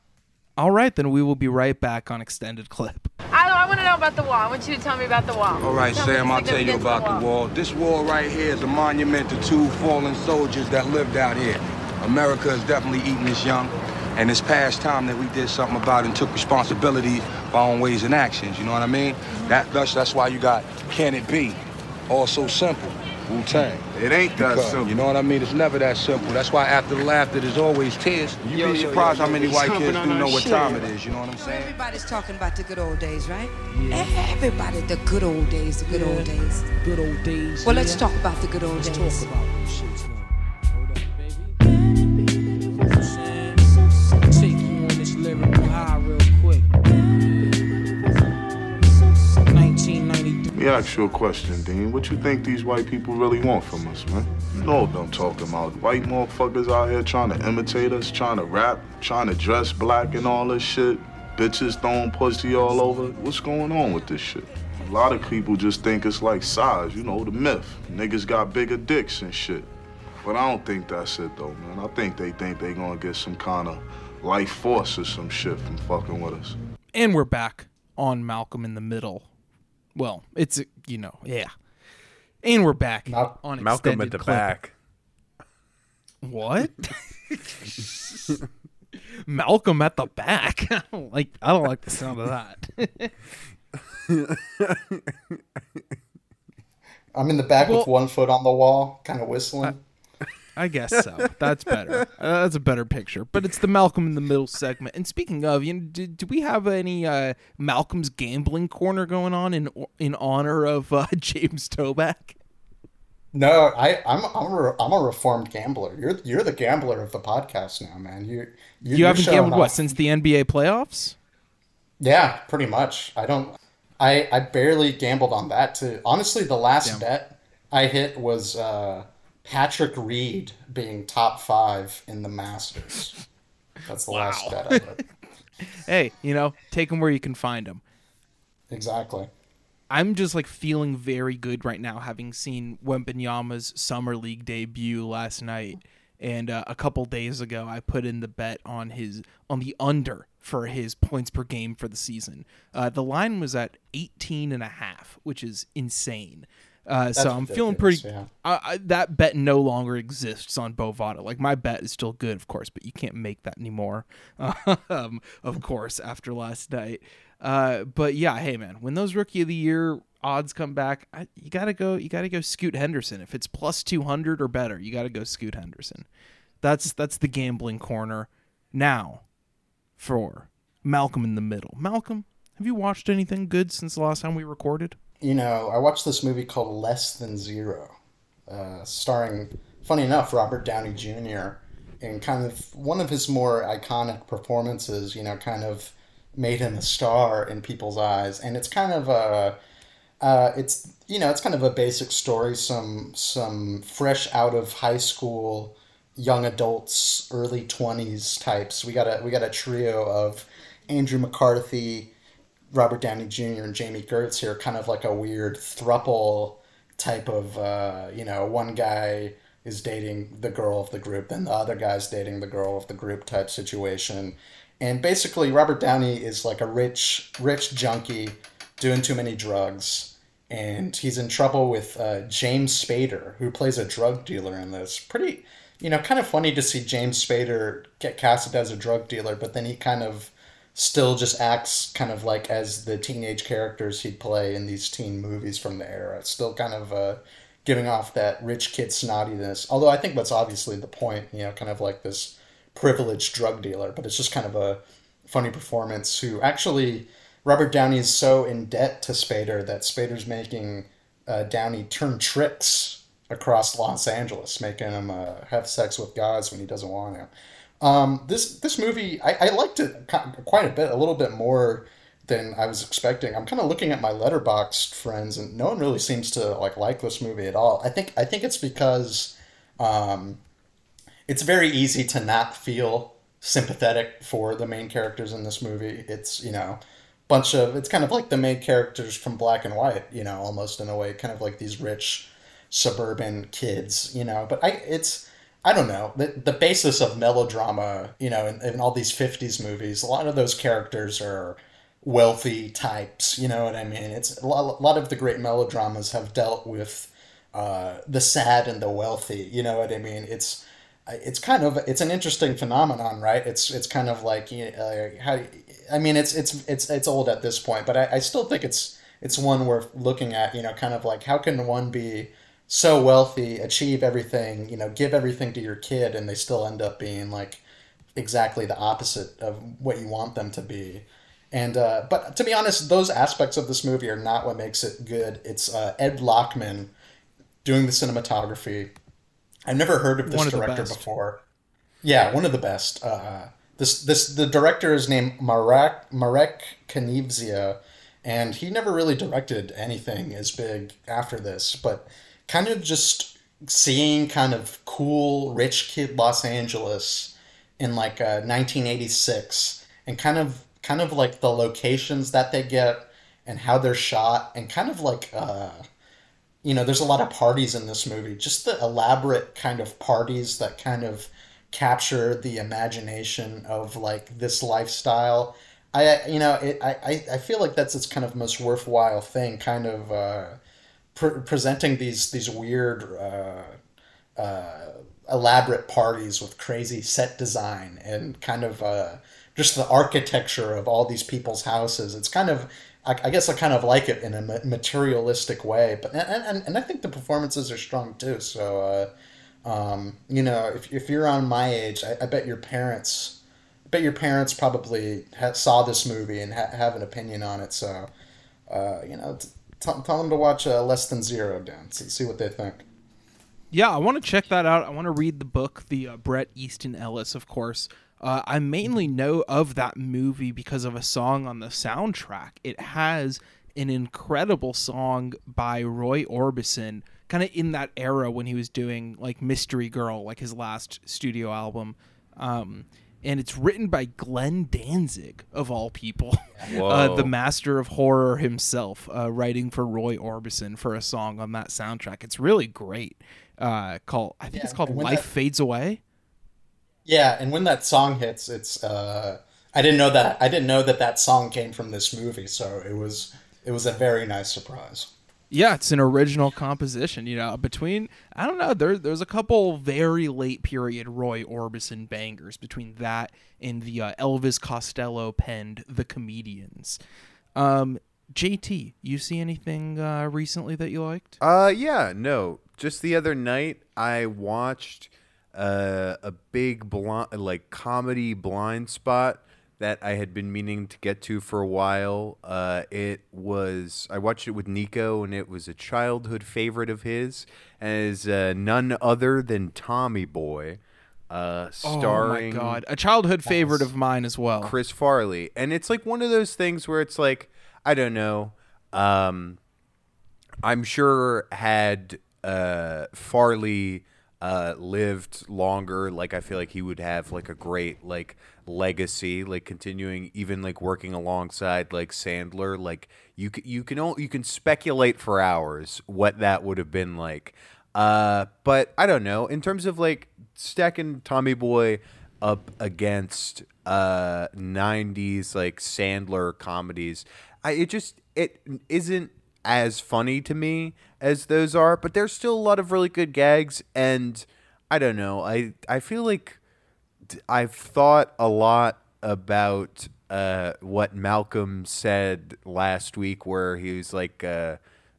All right, then we will be right back on Extended Clip. I want to know about the wall. I want you to tell me about the wall. All right, Sam, I'll tell you about the wall. This wall right here is a monument to two fallen soldiers that lived out here. America is definitely eating us young, and it's past time that we did something about it and took responsibility for our own ways and actions, you know what I mean? Mm-hmm. That's why you got Can It Be, All So Simple. Wu-Tang. It ain't that simple. You know what I mean? It's never that simple. That's why after the laughter, there's always tears. You'd be surprised how many white kids do know what time it is. You know what I'm saying? Everybody's talking about the good old days, right? Yeah. Everybody, the good old days, Good old days. Well, let's talk about the good old days. Let's talk about them shit. Hold up, baby. Take you on this lyrical high real quick. 1993. Let me ask you a question, Dean. What you think these white people really want from us, man? You know what I'm talking about. White motherfuckers out here trying to imitate us, trying to rap, trying to dress black and all this shit. Bitches throwing pussy all over. What's going on with this shit? A lot of people just think it's like size, you know, the myth. Niggas got bigger dicks and shit. But I don't think that's it, though, man. I think they gonna get some kind of life force or some shit from fucking with us. And we're back on Malcolm in the Middle. Well, it's, you know, yeah. And we're back on Malcolm at the Clip. Back. What? Malcolm at the back. I don't like the sound of that. I'm in the back with one foot on the wall, kind of whistling. I guess so. That's better. That's a better picture. But it's the Malcolm in the Middle segment. And speaking of, you know, do we have any Malcolm's Gambling Corner going on in honor of James Toback? No, I'm a reformed gambler. You're the gambler of the podcast now, man. You haven't gambled what since the NBA playoffs? Yeah, pretty much. I barely gambled on that too. Honestly, the last bet I hit was Patrick Reed being top 5 in the Masters. That's the last bet I did. Hey, you know, take them where you can find them. Exactly. I'm just like feeling very good right now, having seen Wembanyama's summer league debut last night, And a couple days ago, I put in the bet on the under for his points per game for the season. The line was at 18.5, which is insane. So I'm feeling pretty. Yeah. That bet no longer exists on Bovada. Like, my bet is still good, of course, but you can't make that anymore. Of course, after last night. But yeah, hey man, when those Rookie of the Year odds come back, you gotta go Scoot Henderson. If it's plus 200 or better, you gotta go Scoot Henderson. That's the gambling corner. Now, for Malcolm in the Middle. Malcolm, have you watched anything good since the last time we recorded? You know, I watched this movie called Less Than Zero, starring, funny enough, Robert Downey Jr. in kind of one of his more iconic performances, you know, kind of made him a star in people's eyes. And it's kind of a basic story, some fresh out of high school, young adults, early 20s types. We got a trio of Andrew McCarthy, Robert Downey Jr. and Jamie Gertz here, kind of like a weird thruple type of, one guy is dating the girl of the group, then the other guy's dating the girl of the group type situation. And basically Robert Downey is like a rich junkie doing too many drugs, and he's in trouble with James Spader, who plays a drug dealer in this. Pretty, kind of funny to see James Spader get casted as a drug dealer, but then he kind of still just acts kind of like as the teenage characters he'd play in these teen movies from the era. Still kind of giving off that rich kid snottiness. Although I think that's obviously the point, kind of like this privileged drug dealer. But it's just kind of a funny performance. Who actually, Robert Downey is so in debt to Spader that Spader's making Downey turn tricks across Los Angeles, making him have sex with guys when he doesn't want to. This movie, I liked it quite a bit, a little bit more than I was expecting. I'm kind of looking at my Letterboxd friends, and no one really seems to like this movie at all. I think it's because it's very easy to not feel sympathetic for the main characters in this movie. It's, it's kind of like the main characters from Black and White, almost in a way, kind of like these rich suburban kids, but I don't know, the basis of melodrama, in all these 50s movies, a lot of those characters are wealthy types, you know what I mean? It's a lot of the great melodramas have dealt with the sad and the wealthy, you know what I mean? It's an interesting phenomenon, right? It's kind of like, it's old at this point, but I still think it's one worth looking at, kind of like, how can one be so wealthy, achieve everything, give everything to your kid, and they still end up being like exactly the opposite of what you want them to be. And but to be honest, those aspects of this movie are not what makes it good. It's Ed Lachman doing the cinematography. I've never heard of this director before. Yeah, one of the best. The director is named Marek Knivzia, and he never really directed anything as big after this, but kind of just seeing kind of cool rich kid Los Angeles in 1986, and kind of like the locations that they get and how they're shot, and kind of like there's a lot of parties in this movie, just the elaborate kind of parties that kind of capture the imagination of like this lifestyle. I feel like that's its kind of most worthwhile thing, kind of presenting these weird elaborate parties with crazy set design, and kind of just the architecture of all these people's houses. It's kind of, I guess I kind of like it in a materialistic way, but and I think the performances are strong too. So if you're on my age, I bet your parents probably saw this movie and have an opinion on it. So Tell them to watch Less Than Zero, Dan. See what they think. Yeah, I want to check that out. I want to read the book, the Bret Easton Ellis, of course. I mainly know of that movie because of a song on the soundtrack. It has an incredible song by Roy Orbison, kind of in that era when he was doing like Mystery Girl, like his last studio album. And it's written by Glenn Danzig, of all people, the master of horror himself, writing for Roy Orbison for a song on that soundtrack. It's really great. It's called Life Fades Away. Yeah, and when that song hits, it's I didn't know that song came from this movie, so it was a very nice surprise. Yeah, it's an original composition, you know, between, I don't know, there's a couple very late period Roy Orbison bangers between that and the Elvis Costello penned The Comedians. JT, you see anything recently that you liked? Yeah, no. Just the other night, I watched a big comedy blind spot that I had been meaning to get to for a while. I watched it with Nico, and it was a childhood favorite of his, as none other than Tommy Boy, starring. Oh my God, a childhood favorite of mine as well, Chris Farley, and it's like one of those things where it's like, I don't know. I'm sure had Farley lived longer, like I feel like he would have like a great like legacy, like continuing even like working alongside like Sandler. Like you can speculate for hours what that would have been like. But I don't know. In terms of like stacking Tommy Boy up against 90s like Sandler comedies, it isn't as funny to me as those are, but there's still a lot of really good gags, and I don't know. I feel like I've thought a lot about what Malcolm said last week, where he was like,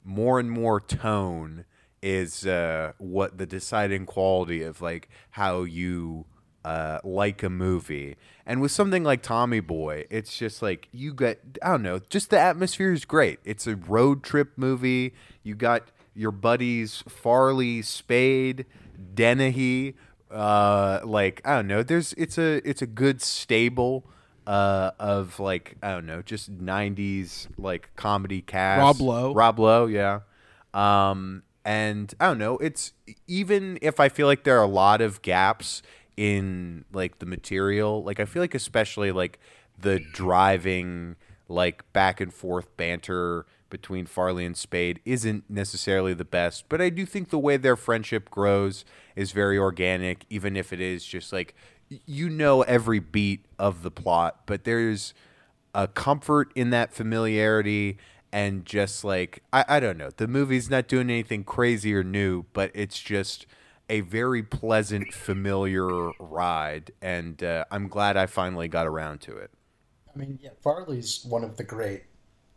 more and more tone is what the deciding quality of like how you like a movie. And with something like Tommy Boy, it's just like you get, I don't know, just the atmosphere is great. It's a road trip movie. You got your buddies Farley, Spade, Dennehy, like I don't know, it's a good stable of like, I don't know, just 90s like comedy cast. Rob Lowe, yeah. And I don't know, it's, even if I feel like there are a lot of gaps in like the material, like I feel like especially like the driving like back and forth banter between Farley and Spade isn't necessarily the best, but I do think the way their friendship grows is very organic, even if it is just like, you know, every beat of the plot, but there's a comfort in that familiarity. And just like, I don't know, the movie's not doing anything crazy or new, but it's just a very pleasant, familiar ride, and I'm glad I finally got around to it. I mean, yeah, Farley's one of the great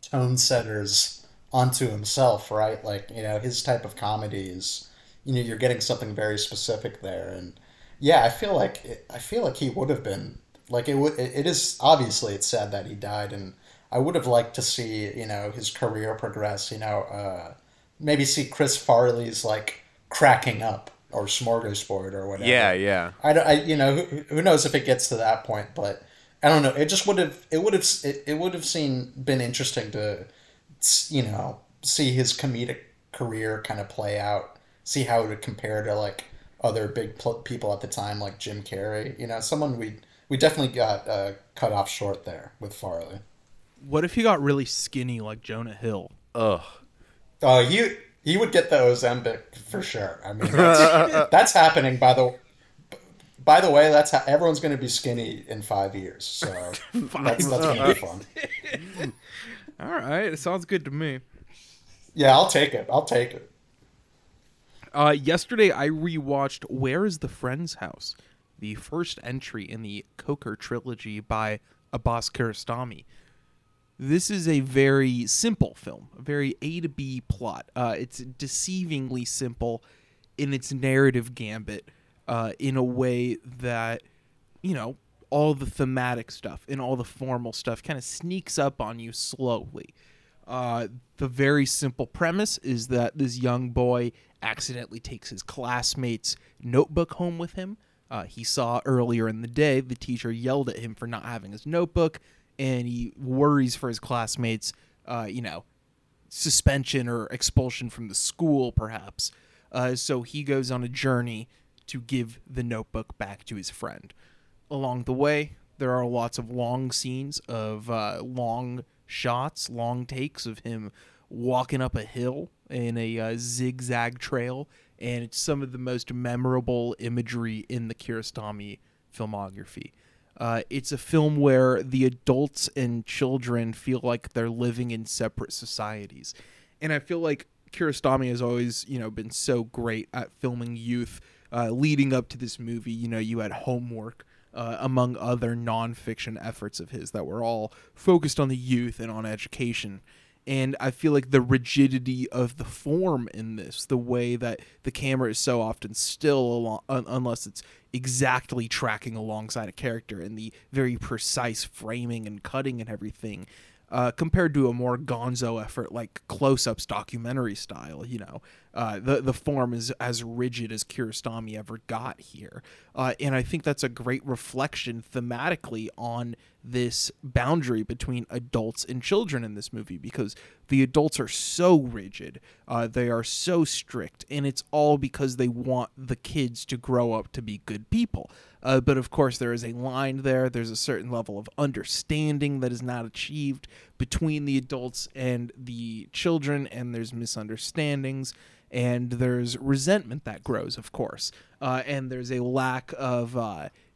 tone setters onto himself, right? Like, you know, his type of comedy is, you know, you're getting something very specific there, and yeah, I feel like he would have been like, it is obviously, it's sad that he died, and I would have liked to see, you know, his career progress, you know, maybe see Chris Farley's like cracking up or smorgasbord or whatever. Yeah, yeah. You know, who knows if it gets to that point, but I don't know. It just would have been interesting to, you know, see his comedic career kind of play out, see how it would compare to like other big people at the time, like Jim Carrey. You know, someone we definitely got cut off short there with Farley. What if he got really skinny like Jonah Hill? Ugh. Oh, He would get the Ozempic for sure. I mean, that's happening. By the way, that's how everyone's going to be skinny in 5 years. So that's going to be fun. All right, it sounds good to me. Yeah, I'll take it. Yesterday, I rewatched "Where Is the Friend's House," the first entry in the Coker trilogy by Abbas Kiarostami. This is a very simple film, a very A to B plot. It's deceivingly simple in its narrative gambit, in a way that, you know, all the thematic stuff and all the formal stuff kind of sneaks up on you slowly. The very simple premise is that this young boy accidentally takes his classmate's notebook home with him. He saw earlier in the day the teacher yelled at him for not having his notebook, and he worries for his classmates, you know, suspension or expulsion from the school, perhaps. So he goes on a journey to give the notebook back to his friend. Along the way, there are lots of long scenes of long shots, long takes of him walking up a hill in a zigzag trail. And it's some of the most memorable imagery in the Kiarostami filmography. It's a film where the adults and children feel like they're living in separate societies. And I feel like Kiarostami has always, you know, been so great at filming youth. Leading up to this movie, you know, you had Homework, among other nonfiction efforts of his that were all focused on the youth and on education. And I feel like the rigidity of the form in this, the way that the camera is so often still unless it's exactly tracking alongside a character, and the very precise framing and cutting and everything, compared to a more gonzo effort like Close-Up's documentary style, you know, the form is as rigid as Kiarostami ever got here. And I think that's a great reflection thematically on this boundary between adults and children in this movie, because the adults are so rigid, they are so strict, and it's all because they want the kids to grow up to be good people. But of course there is a line there, there's a certain level of understanding that is not achieved between the adults and the children, and there's misunderstandings, and there's resentment that grows, of course, and there's a lack of,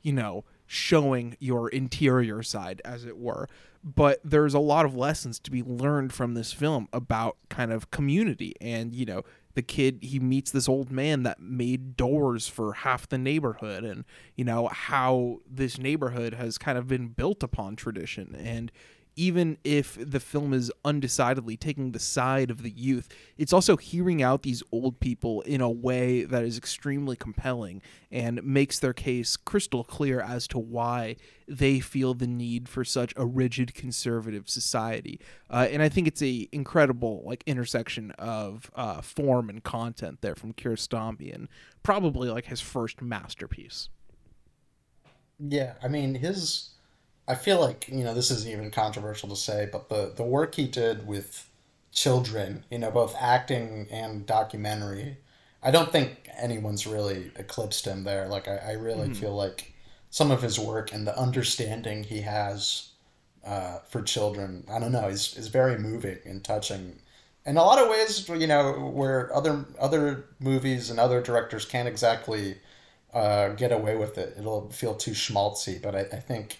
you know, showing your interior side, as it were. But there's a lot of lessons to be learned from this film about kind of community. And, you know, the kid, he meets this old man that made doors for half the neighborhood, and, you know, how this neighborhood has kind of been built upon tradition. And even if the film is undecidedly taking the side of the youth, it's also hearing out these old people in a way that is extremely compelling and makes their case crystal clear as to why they feel the need for such a rigid conservative society. And I think it's a incredible, like, intersection of form and content there from Kiarostami, and probably like his first masterpiece. Yeah, I mean, his... I feel like, you know, this isn't even controversial to say, but the work he did with children, you know, both acting and documentary, I don't think anyone's really eclipsed him there. Like, I really feel like some of his work and the understanding he has for children, I don't know, is very moving and touching. In a lot of ways, you know, where other movies and other directors can't exactly get away with it. It'll feel too schmaltzy, but I think...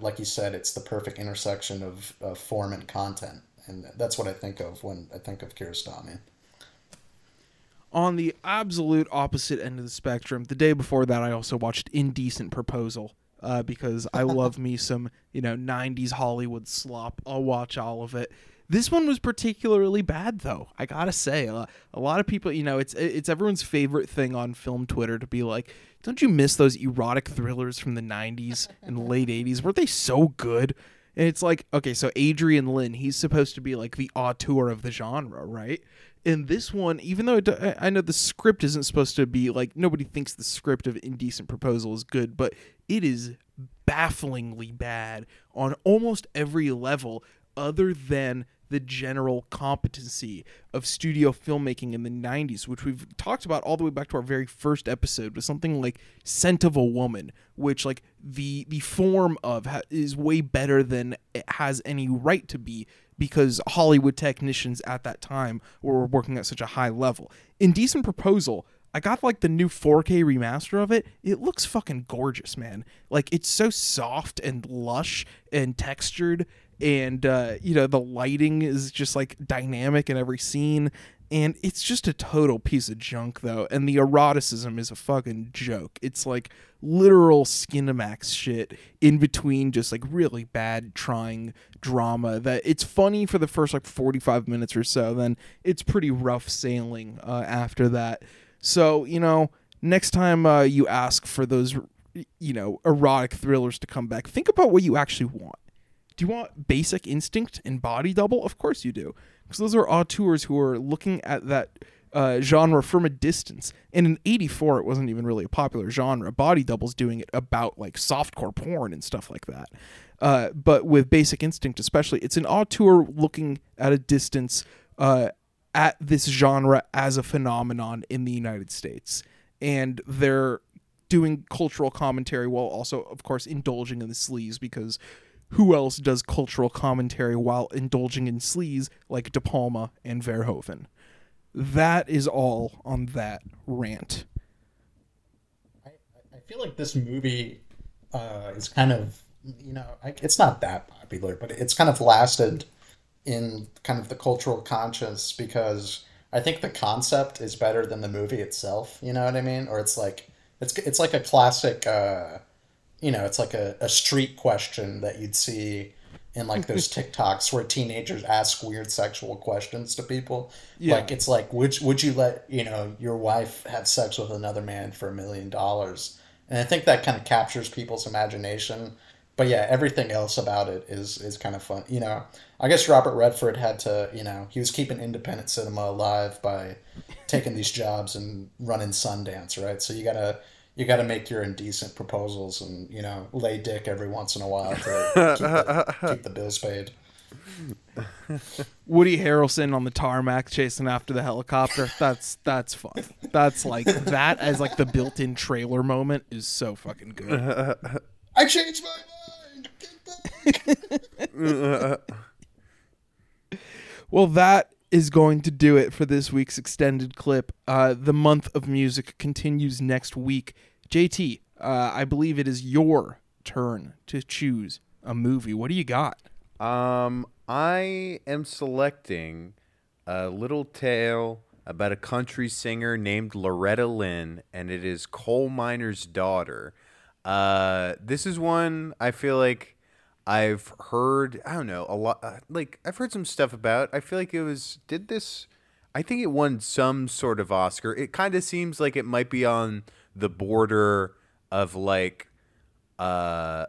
like you said, it's the perfect intersection of form and content. And that's what I think of when I think of Kiarostami. On the absolute opposite end of the spectrum, the day before that, I also watched Indecent Proposal, because I love me some, you know, 90s Hollywood slop. I'll watch all of it. This one was particularly bad, though. I gotta say, a lot of people, you know, it's everyone's favorite thing on film Twitter to be like, don't you miss those erotic thrillers from the 90s and late 80s? Weren't they so good? And it's like, okay, so Adrian Lin, he's supposed to be like the auteur of the genre, right? And this one, even though I know the script isn't supposed to be like, nobody thinks the script of Indecent Proposal is good, but it is bafflingly bad on almost every level other than the general competency of studio filmmaking in the 90s, which we've talked about all the way back to our very first episode, with something like Scent of a Woman, which, like, the form of is way better than it has any right to be, because Hollywood technicians at that time were working at such a high level. Indecent Proposal, I got, like, the new 4K remaster of it. It looks fucking gorgeous, man. Like, it's so soft and lush and textured, and, you know, the lighting is just, like, dynamic in every scene, and it's just a total piece of junk, though, and the eroticism is a fucking joke. It's, like, literal Skinamax shit in between just, like, really bad, trying drama that it's funny for the first, like, 45 minutes or so, then it's pretty rough sailing after that. So, you know, next time you ask for those, you know, erotic thrillers to come back, think about what you actually want. Do you want Basic Instinct and Body Double? Of course you do, because those are auteurs who are looking at that genre from a distance. And in '84, it wasn't even really a popular genre. Body Double's doing it about, like, softcore porn and stuff like that. But with Basic Instinct especially, it's an auteur looking at a distance at this genre as a phenomenon in the United States. And they're doing cultural commentary while also, of course, indulging in the sleaze, because who else does cultural commentary while indulging in sleaze like De Palma and Verhoeven? That is all on that rant. I feel like this movie is kind of, you know, it's not that popular, but it's kind of lasted in kind of the cultural conscience because I think the concept is better than the movie itself. You know what I mean? Or it's like, it's like a classic, you know, it's like a street question that you'd see in like those TikToks where teenagers ask weird sexual questions to people. Yeah. Like, it's like, would you let, you know, your wife have sex with another man for $1 million? And I think that kind of captures people's imagination. But yeah, everything else about it is kind of fun. You know, I guess Robert Redford had to, you know, he was keeping independent cinema alive by taking these jobs and running Sundance, right? So you gotta make your indecent proposals and, you know, lay dick every once in a while to keep the bills paid. Woody Harrelson on the tarmac chasing after the helicopter. That's fun. That's like that as like the built-in trailer moment is so fucking good. I changed my mind. Well, that is going to do it for this week's extended clip. The month of music continues next week. JT, I believe it is your turn to choose a movie. What do you got? I am selecting a little tale about a country singer named Loretta Lynn, and it is Coal Miner's Daughter. This is one I feel like I've heard, I don't know, a lot, like I've heard some stuff about. I feel like it was, I think it won some sort of Oscar. It kind of seems like it might be on the border of like Oscar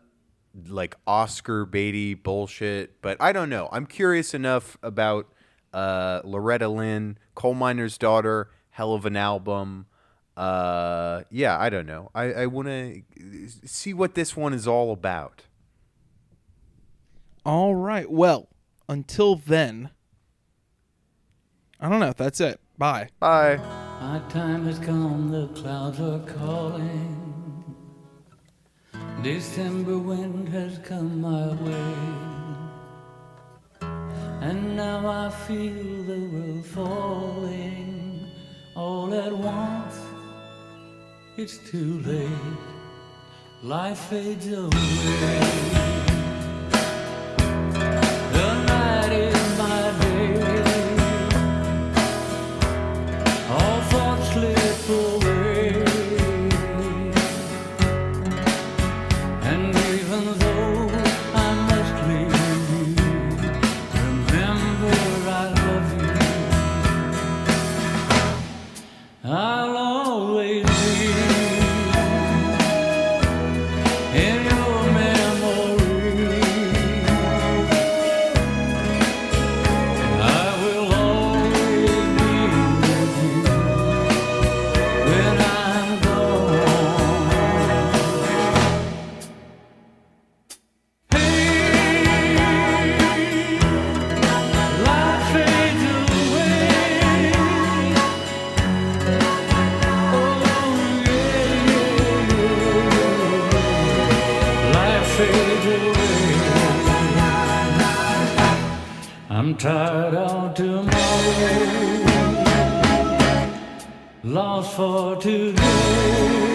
baity bullshit, but I don't know. I'm curious enough about, Loretta Lynn, Coal Miner's Daughter, hell of an album. Yeah, I don't know. I want to see what this one is all about. All right. Well, until then, I don't know. That's it. Bye. Bye. Our time has come. The clouds are calling. December wind has come my way. And now I feel the world falling all at once. It's too late, life fades away. The night is my day, all thoughts slip away. And even though I must leave you, remember I love you. I'll always tired of tomorrow, lost for today.